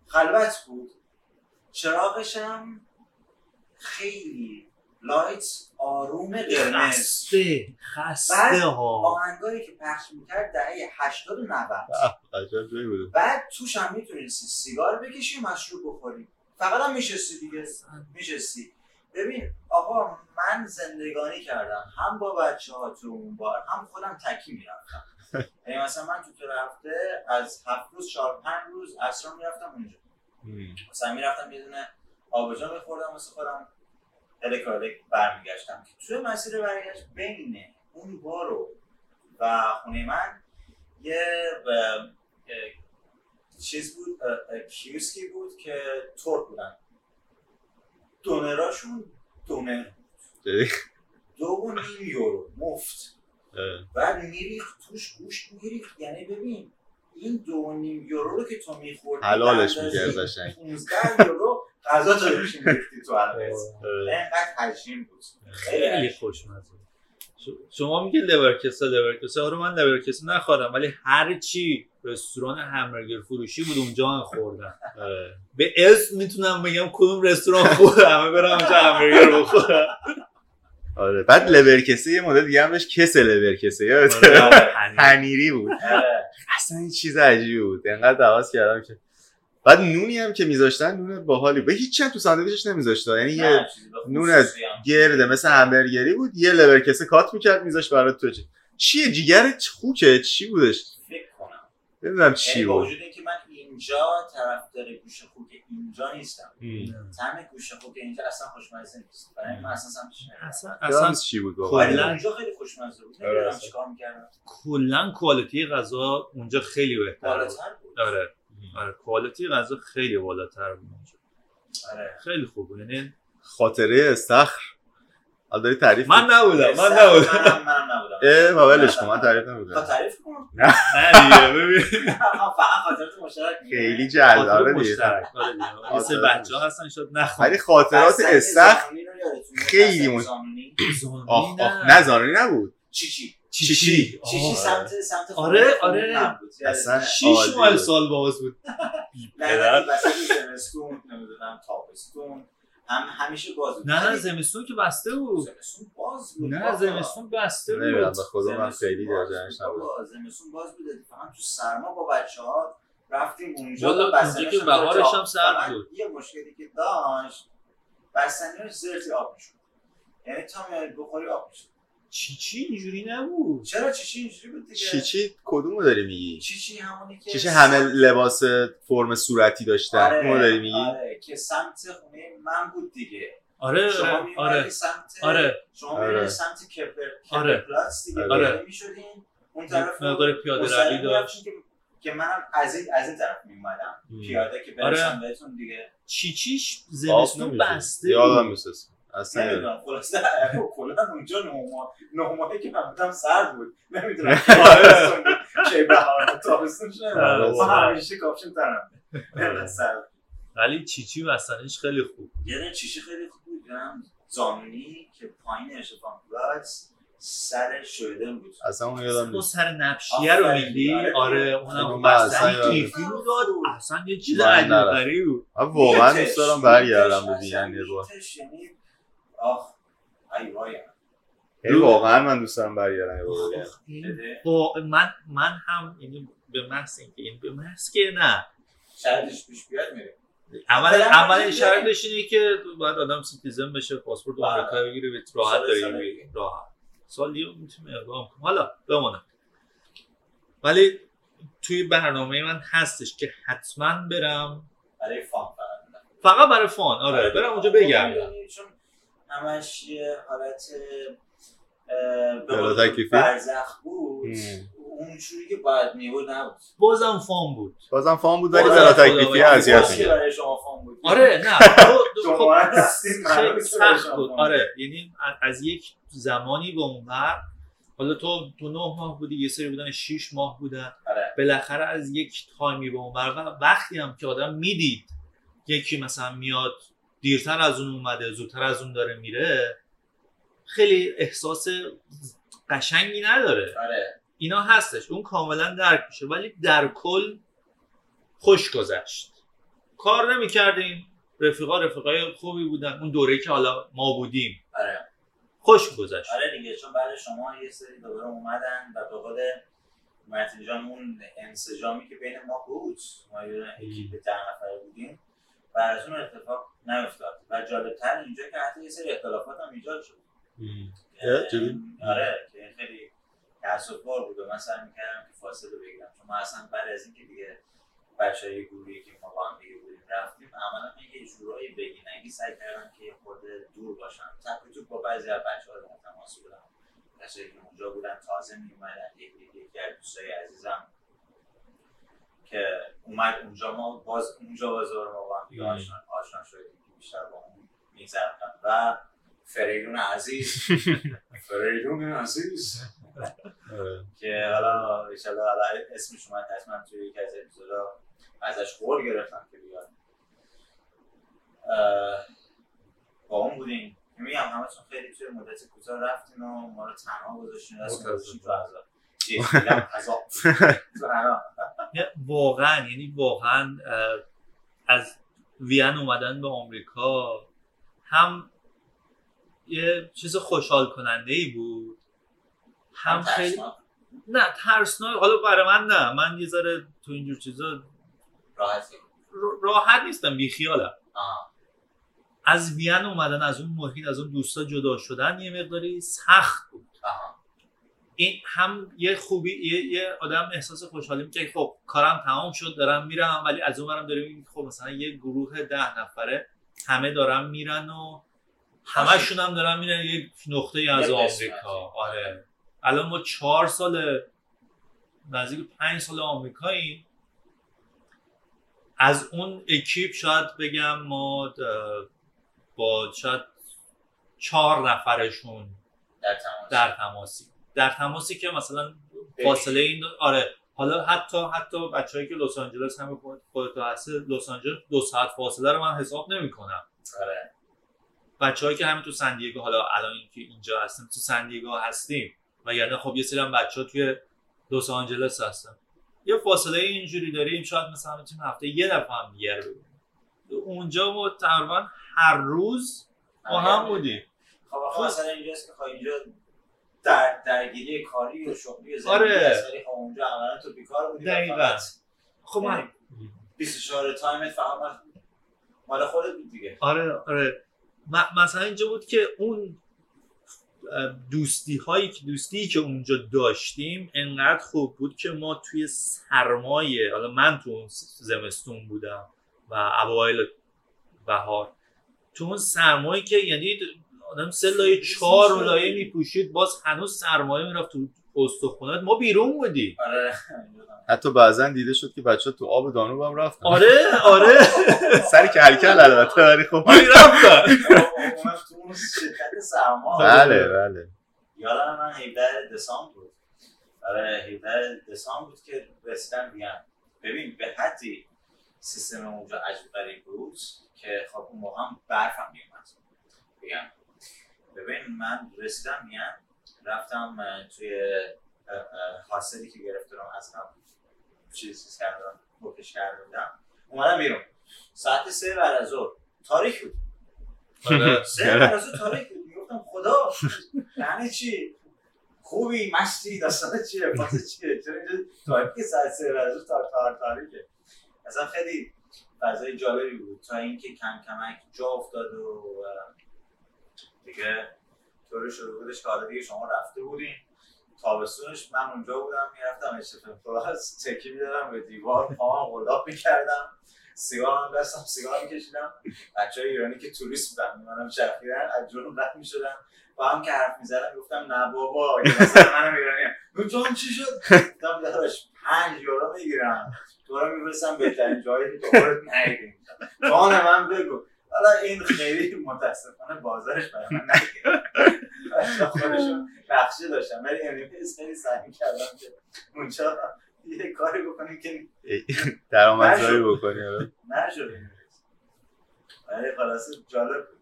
خلوت بود، چراغش هم خیلی لایت آروم قرمز خسته خسته ها. آهنگایی که پخش میکرد دهه هشتاد و نود. بعد توش هم میتونستی سیگار بکشی مشروب بخوری، فقط هم میشستی دیگه میشستی. ببین آقا من زندگانی کردم هم با بچه ها تو اون بار هم خودم تکی میرفتم. یعنی مثلا من تو تو رفته از هفت روز چهار پنج روز عصرا میرفتم اونجا. مثلا میرفتم یه دونه آبجو میخوردم واسه خودم الک الک برمیگشتم. توی مسیر برگشت بین اون بارو و خونه من یه چیز بود، کیوسکی بود که ترک بودن، دونراشون دونر بود دو و نیم یورو مفت. بعد میریخت توش گوشت میریخت، یعنی ببین این دو و نیم یورو رو که تو میخوردی حلالش میکردشن پانزده یورو غذا تو روش می‌ریختی تو البته. اینقدر حجیم بود. خیلی خوشمزه. شما میگه لورکسا لورکسا رو من لورکسا نخوردم، ولی هر چی رستوران همبرگر فروشی بود اونجا هم خوردم. به اسم میتونم بگم کدوم رستوران خوردم، همه برام اونجا همبرگر بخورم. آره بعد لورکسا یه مدل دیگه هم بهش کس لورکسا یادت پنیری بود. اصلا این چیز عجیبی بود. اینقدر حواس کردم که بعد نونی هم که میذاشتن نون باحالی به هیچ چیز تو ساندویچش نمیذاشتن، یعنی یه نون از گرده مثل همبرگری بود یه لورکسه کات میکرد میذاشت برات تو. چیه جیگر خوکه چی بودش فکر کنم نمیدونم چی بود. با وجود اینکه من اینجا طرفدار گوش خوک اینجا نیستم، طعم گوش خوک اینجا اصلا خوشمزه نیست برای من، اصلا سمتش نمیرسه. اصلا اصلا چی بود بابا اونجا خیلی خوشمزه بود. نمیدونم چیکار میکردن. کلا کوالیتی غذا اونجا خیلی بهتره. آره آره کوالیتی غذا خیلی بالاتر بود اونجا. آره خیلی خوب بود. یعنی خاطره استخر البته تعریف من نبودم من نبودم منم نبودم اه باولش کن من تعریف نبودم. تو تعریف کن. نه دیگه ببین فقط خاطرات مشترک خیلی جذابه دیگه. مثل بچه‌ها هستن شاید نخوام، ولی خاطرات استخر خیلی مون آخ آخ نزاری نبود. چی چی چی چی چی سمت سمت آره آره اصلا شش ماه سال باز بود. نه نه زمستون نمیدونم تابستون هم همیشه باز بود. نه نه زمستون که بسته بود. زمستون باز بود. نه زمستون بسته بود. نه به خدا من خیلی درجاش نبود. زمستون باز بود فقط تو سرما با بچه‌ها رفتیم اونجا. بسنی که بهارش هم سرد بود. یه مشکلی که داشت بسنیش زرتی آب میشد، یعنی تا میای بخوری آب میشد. چی چی اینجوری نبود. چرا چی چی اینجوری بود دیگه؟ چی چی کدومو داری میگی؟ چی چی همونی که چی چی همه لباس فرم صورتی داشتن. آره، اونو داری میگی؟ آره که سمت خونه من بود دیگه. آره شما آره سمت آره شما آره. سمت کپر کپر پلاس دیگه. آره. آره. میشدین اون طرف مقدار پیاده روی داشت که که من از این از این طرف میومدم پیاده که برسم بهتون دیگه. چی چیش زمستون بسته یادم میسه اصلا نمیدونم خلاصه کلا اونجا نه ماهی که من بودم سرد بود نمیدونم چه بهار تابستون شده ما همیشه کاپشن تنم خیلی سرد ولی چیچی واسنش خیلی خوب یعنی چیچی خیلی خوب بود زامنی که پایینش فامبلات سر شویدن بود اصلا اون یادم نیست سر نبشیه رو میدی آره اونم مثلا کیفی رو داد اصلا یه چیز عجیب غریبی بود واقعا دوست دارم برگردم ببینم یعنی آخ ای وای ای واقعا من دوست دارم برگردم یه بار دیگه و من من هم یعنی به محض اینکه این به محض که نه شرطش پیش بیاد میره اول اول شرطش اینه که باید آدم سیتیزن بشه پاسپورت آمریکا بگیره به راحت داریم راحت سالیو میتونیم اقدام کنیم حالا بمونم ولی توی برنامه من هستش که حتما برم برای فان فقط برای فان آره برم اونجا بگردم همش یه حالت برزخ بود اونجوری که باید میبود نبود بازم فان بود بازم فان بود ولی بلا تکلیفی اذیت می‌کرد برای شما فان بود آره نه شما هستین خیلی سخت بود آره یعنی از یک زمانی به اونور حالا تو تو نه ماه بودی یه سری بودن شش ماه بودن بالاخره از یک تایمی به اونور وقتی هم که آدم میدید یکی مثلا میاد دیرتر از اون اومده زودتر از اون داره میره خیلی احساس قشنگی نداره آره اینا هستش اون کاملا درک میشه ولی در کل خوش گذشت کار نمی‌کردیم رفیقا رفیقای خوبی بودن اون دوره‌ای که حالا ما بودیم آره خوش گذشت آره دیگه چون بعد شما یه سری دوباره اومدن و بقول متین جان اون انسجامی که بین ما بود ما یه اکیپ ده نفره بودیم و از اون اتفاق نمیفتاد و جالبتر اینجا که حتی یه سری اختلافات هم ایجاد شد آره که خیلی تأسف‌بار بود و من سعی میکردم که فاصله بگیرم چون ما اصلا بعد از اینکه دیگه بچه‌های گروهی که ما با هم دیگه بودیم رفتیم عملاً یه جورایی بگینگی سعی کردم که یه خورده دور باشم تقریباً با بعضی از بچه‌ها در تماس بودم بچه‌هایی که اونجا بودن تازه میومدن یکی از دوستای عزیزم که اومد اونجا ما باز اونجا بازار ما با هم دیگه آشنا آشنا شدیم بیشتر با هم می‌گذروندم و فریدون عزیز فریدون عزیز که حالا ان شاء الله علی اسمش اومد حتما توی یکی از اپیزودا ازش قول گرفتم که بیاد با اون بودیم میگم همتون خیلی توی مدت کوتاه رفتین و ما رو تنها گذاشتین راست گفتین تو عزا عزا واقعا یعنی واقعا از وین اومدن به آمریکا هم یه چیز خوشحال کننده‌ای بود هم خیلی نه ترسناک حالا برای من نه من یه ذره تو اینجور چیزا راحت راحت نیستم بی خیالم از وین اومدن از اون محیط از اون دوستا جدا شدن یه مقداری سخت بود آه. این هم یه خوبی یه, یه آدم احساس خوشحالی میکنه خب کارم تمام شد دارم میرم ولی از اونورم داریم خب مثلا یه گروه ده نفره همه دارن میرن و همشون هم دارن میرن یه نقطه‌ای از آمریکا آره الان ما چهار سال نزدیک پنج سال آمریکاییم از اون اکیپ شاید بگم ما با شاید چهار نفرشون در تماسی در تماسی, در تماسی که مثلا فاصله این آره حالا حتی حتی بچه‌ای که لس آنجلس هم خودت هست لس آنجلس دو ساعت فاصله رو من حساب نمی‌کنم آره بچه‌ای که همین تو سن دیگو حالا الان که اینجا هستیم تو سن دیگو هستیم و یعنی خب یه سری هم بچه‌ها توی لس آنجلس هستن یه فاصله اینجوری داریم شاید مثلا میتونیم هفته یه دفعه هم دیگه رو اونجا ما تقریبا هر روز با هم بودیم خب آخه مثلا اینجاست که اینجا در درگیری کاری و شغلی زندگی آره. اصلا اونجا عملاً تو بیکار بودی دقیقاً خب من بیست و چهار تایمت فقط مال خودت بود دیگه آره آره مثلا اینجا بود که اون دوستی هایی که دوستی که اونجا داشتیم انقدر خوب بود که ما توی سرمایه حالا من تو اون زمستون بودم و اوایل بهار تو اون سرمایه که یعنی آدم سه لایه چهار لایه میپوشید باز هنوز سرمایه میرفت تو استخونات ما بیرون بودی. آره. حتی بعضا دیده شد که بچه‌ها تو آب دانوب هم رفتن. آره آره. سری کلکل البته ولی خب رفتن. اونم تو اون شرکت سرما. بله بله. یادم من هفده دسامبر بود. آره هفده دسامبر بود که رسیدم بیان. ببین به حدی سیستم اونجا عجب غریب بود که خب اون موقع هم برفم میومد. بیان. ببین من رسیدم بیان. رفتم توی حاصلی که گرفتم از هم چیزی کردم بکش کردم اومدم بیرون ساعت سه بعد از ظهر تاریک بود. سه بعد از ظهر تاریک بود. میگفتم خدا یعنی چی؟ خوبی مشتی داستان چیه؟ پس چیه؟ چون اینجا تاریک ساعت سه بعد از ظهر تار تار تاریکه. اصلا خیلی فضای جالبی بود تا اینکه کم کمک جا افتاد و دیگه طور شروع بودش که حالا دیگه شما رفته بودین تابستونش من اونجا بودم میرفتم اشتفن پلاس تکی میدادم به دیوار پاهم غلاب میکردم سیگار هم دستم سیگار میکشیدم بچه های ایرانی که توریست بودم میمانم شرخیرن از جنوب رد میشدم با هم که حرف میزدم گفتم نه بابا یه مثلا منم ایرانی هم تو هم چی شد؟ گفتم داداش پنج یورو میگیرم تو را میبرسم بهترین جایی که دوبارت نگیریم جان من بگو. حالا این خیلی متاسفانه بازارش برای من نگیرم باشا خودشون بخشی داشتم ولی یعنی پیس خیلی سعی کردم که اونجا یه کاری بکنیم که درآمدزایی بکنیم نشد این ولی خلاصه جالب بود.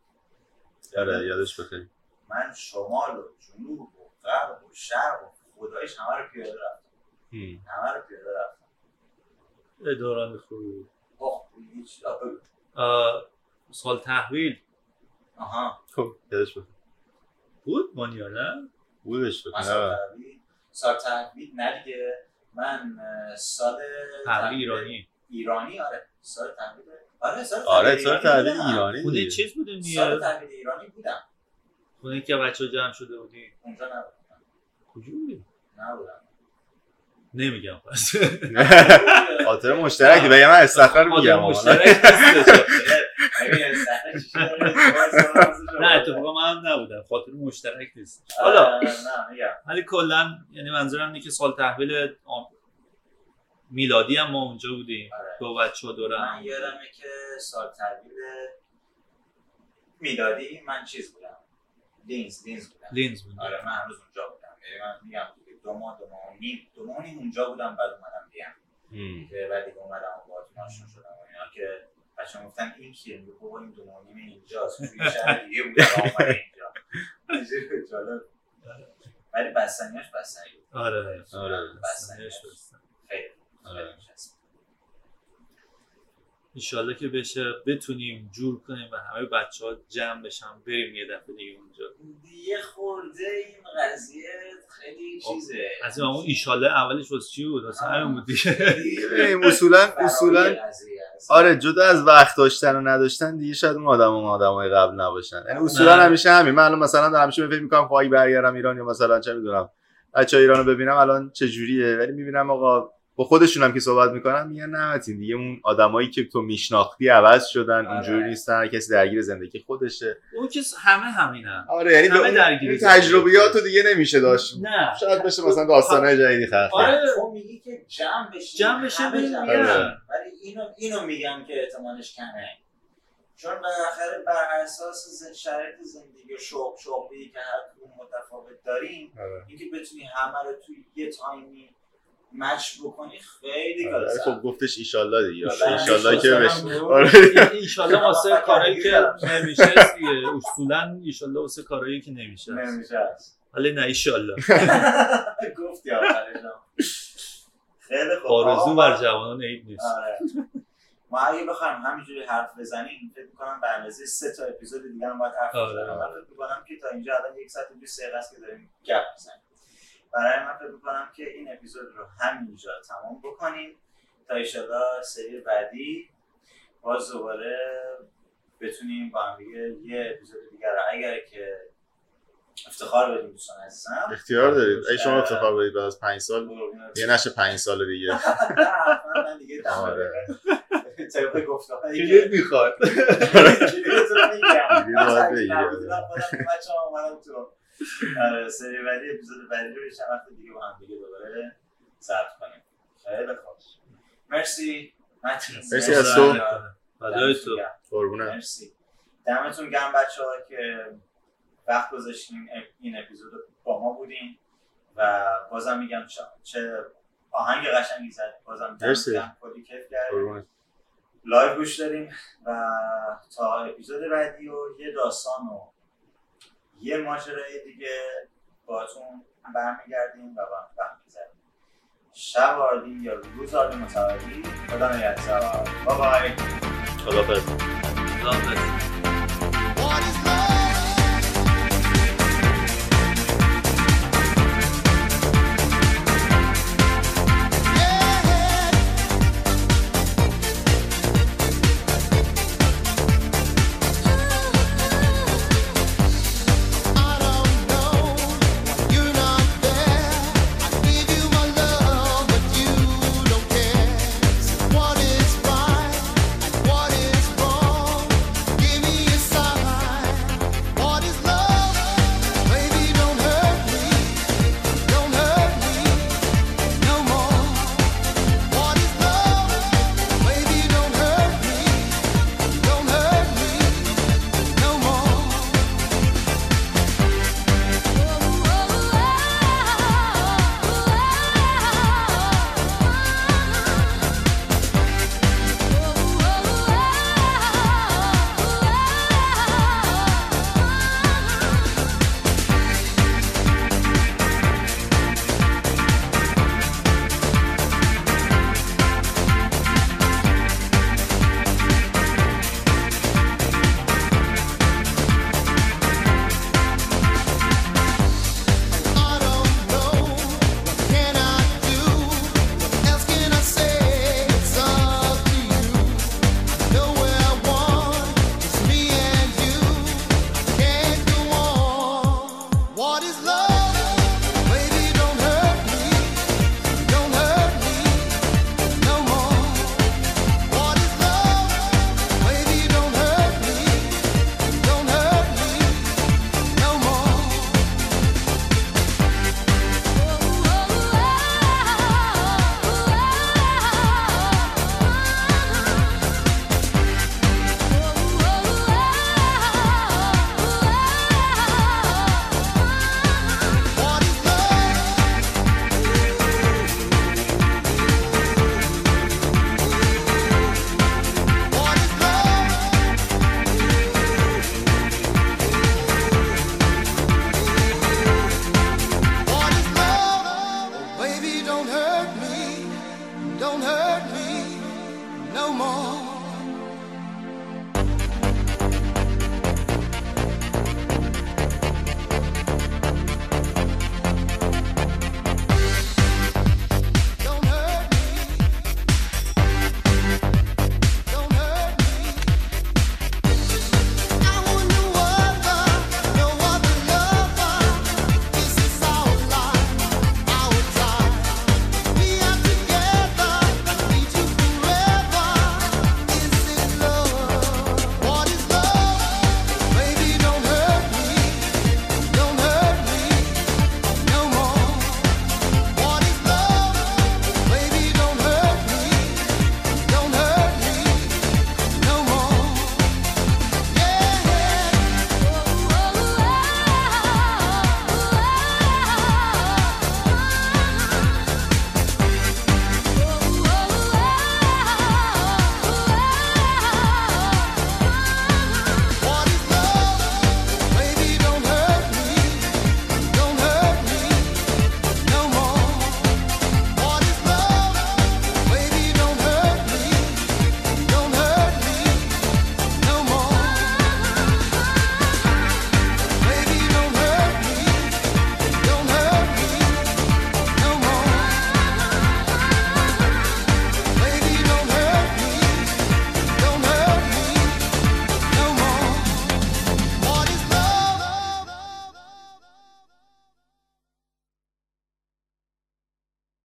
آره یادش بخیر. من شمال و جنوب و غرب و شرق و خدایش همه رو پیاده رفتم همه رو پیاده رفتم یه دوران خوبی آخ هیچ سال تحویل آها خب یادش بخیر بود مانیار نه؟ بودش بکنه سال تحویل سال تحویل نه دیگه من سال تحویل ایرانی ایرانی آره سال تحویل آره سال تحویل آره سال تحویل ایرانی بودی چیز بودی نیه؟ سال تحویل ایرانی بودم خونه که بچه ها جمع شده بودی؟ اونجا نبودم. کجا بودی؟ نبودم نمیگم پس خاطر مشترکی بگم من استخر میگم خاطر مشترک نه اتفاقا من هم نبودم خاطر مشترک نیست حالا ولی کلا یعنی منظورم اینه که سال تحویل میلادی هم ما اونجا بودیم دو بچه‌ها دور هم من یادمه که سال تحویل میلادی من چیز بودم لینز لینز بودم لینز بودم آره من هنوز اونجا بودم یعنی من میگم دو ماه دو ماه نیم دو ماه نیم اونجا بودم بعد اومدم بیام که بعد اومدم و باهاتون آشنا شدم و اینا که بچه‌ها گفتن این کیه میگه بابا این دو ماه نیم اینجاست توی شهر دیگه بوده اومد اینجا خیلی جالب ولی بستنیاش بستنی بود آره آره بستنیاش بستنی خیلی آره ان شاءالله که بشه بتونیم جور کنیم و همه بچه‌ها جمع بشن بریم یه دفعه دیگه اونجا. یه خورده این قضیه خیلی چیزه. از اون ان شاءالله اولش واسه چی بود؟ واسه همین بود دیگه. اصولا اصولا آره جدا از وقت داشتن و نداشتن دیگه شاید اون آدم اون آدمای قبل نباشن. یعنی اصولا همیشه همین. من الان مثلا دارم همیشه فکر می‌کنم خواهی برگردم ایران یا مثلا چه می‌دونم بچه‌های ایرانو ببینم الان چه جوریه ولی می‌بینم آقا با خودشون هم که صحبت میکنن میگن نه متین دیگه اون آدمایی که تو میشناختی عوض شدن اونجوری نیستن هر کسی درگیر زندگی خودشه اون کس همه همینن آره یعنی همه درگیر تجربیاتو دیگه نمیشه داشت نه شاید بشه مثلا داستانای جدیدی خلق آره اون میگی که جمع بشین جمع بشین میگم ولی اینو اینو میگم که احتمالش کمه چون بالاخره بر اساس شرایط زندگی و شغل شغلی که هر کدوم متفاوت داریم اینکه بتونی همه رو تو یه تایمی مچ بکنی خیلی کار سخت. خب گفتش ان شاءالله دیگه. ان شاءالله که بشه. آره ان شاءالله واسه کارایی که نمیشه دیگه. اصولا ان شاءالله واسه کارایی که نمیشه. نمیشه. ولی نه ان شاءالله. گفتی آخرشم. خیلی خوب. آرزو بر جوانان عید نیست. آره. ما اگه بخوایم همینجوری حرف بزنیم فکر می‌کنم به اندازه سه تا اپیزود دیگه هم باید حرف بزنیم. البته می‌گم که تا اینجا الان صد و بیست و سه قسمت که داریم گپ می‌زنیم. برای من فکر می‌کنم که این اپیزود رو همینجا تمام بکنیم تا انشاءالله سری بعدی باز دوباره بتونیم با هم یه اپیزود دیگر رو اگر که افتخار بدیم دوستان عزیزم اختیار دارید اگه شما افتخار بدید بعد از پنج سال یه نشه پنج سال دیگه حتما من دیگه آره طبق گفته‌هایی که می‌خواد دیگه تو میگم دیگه بعد دیگه بچه‌ها اومدن تو آره سری بعدی اپیزود بعدی رو چند وقت دیگه با هم دیگه دوباره ضبط کنیم. خیلی خوش. مرسی متین. مرسی از تو. فدای تو. قربونت. مرسی. دمتون گرم بچه‌ها که وقت گذاشتین این اپیزود با ما بودین و بازم میگم چه آهنگ قشنگی زد. بازم دمتون کلی کیف کردین. لایو گوش داریم و تا اپیزود بعدی و یه داستان و یه ماجرای دیگه باهاتون برمیگردیم و با هم می‌ذاریم. شب عالی یا روز عالی متعالی. خدا نگهدار. بای بای. خدافظ. خدافظ. Don't hurt me no more.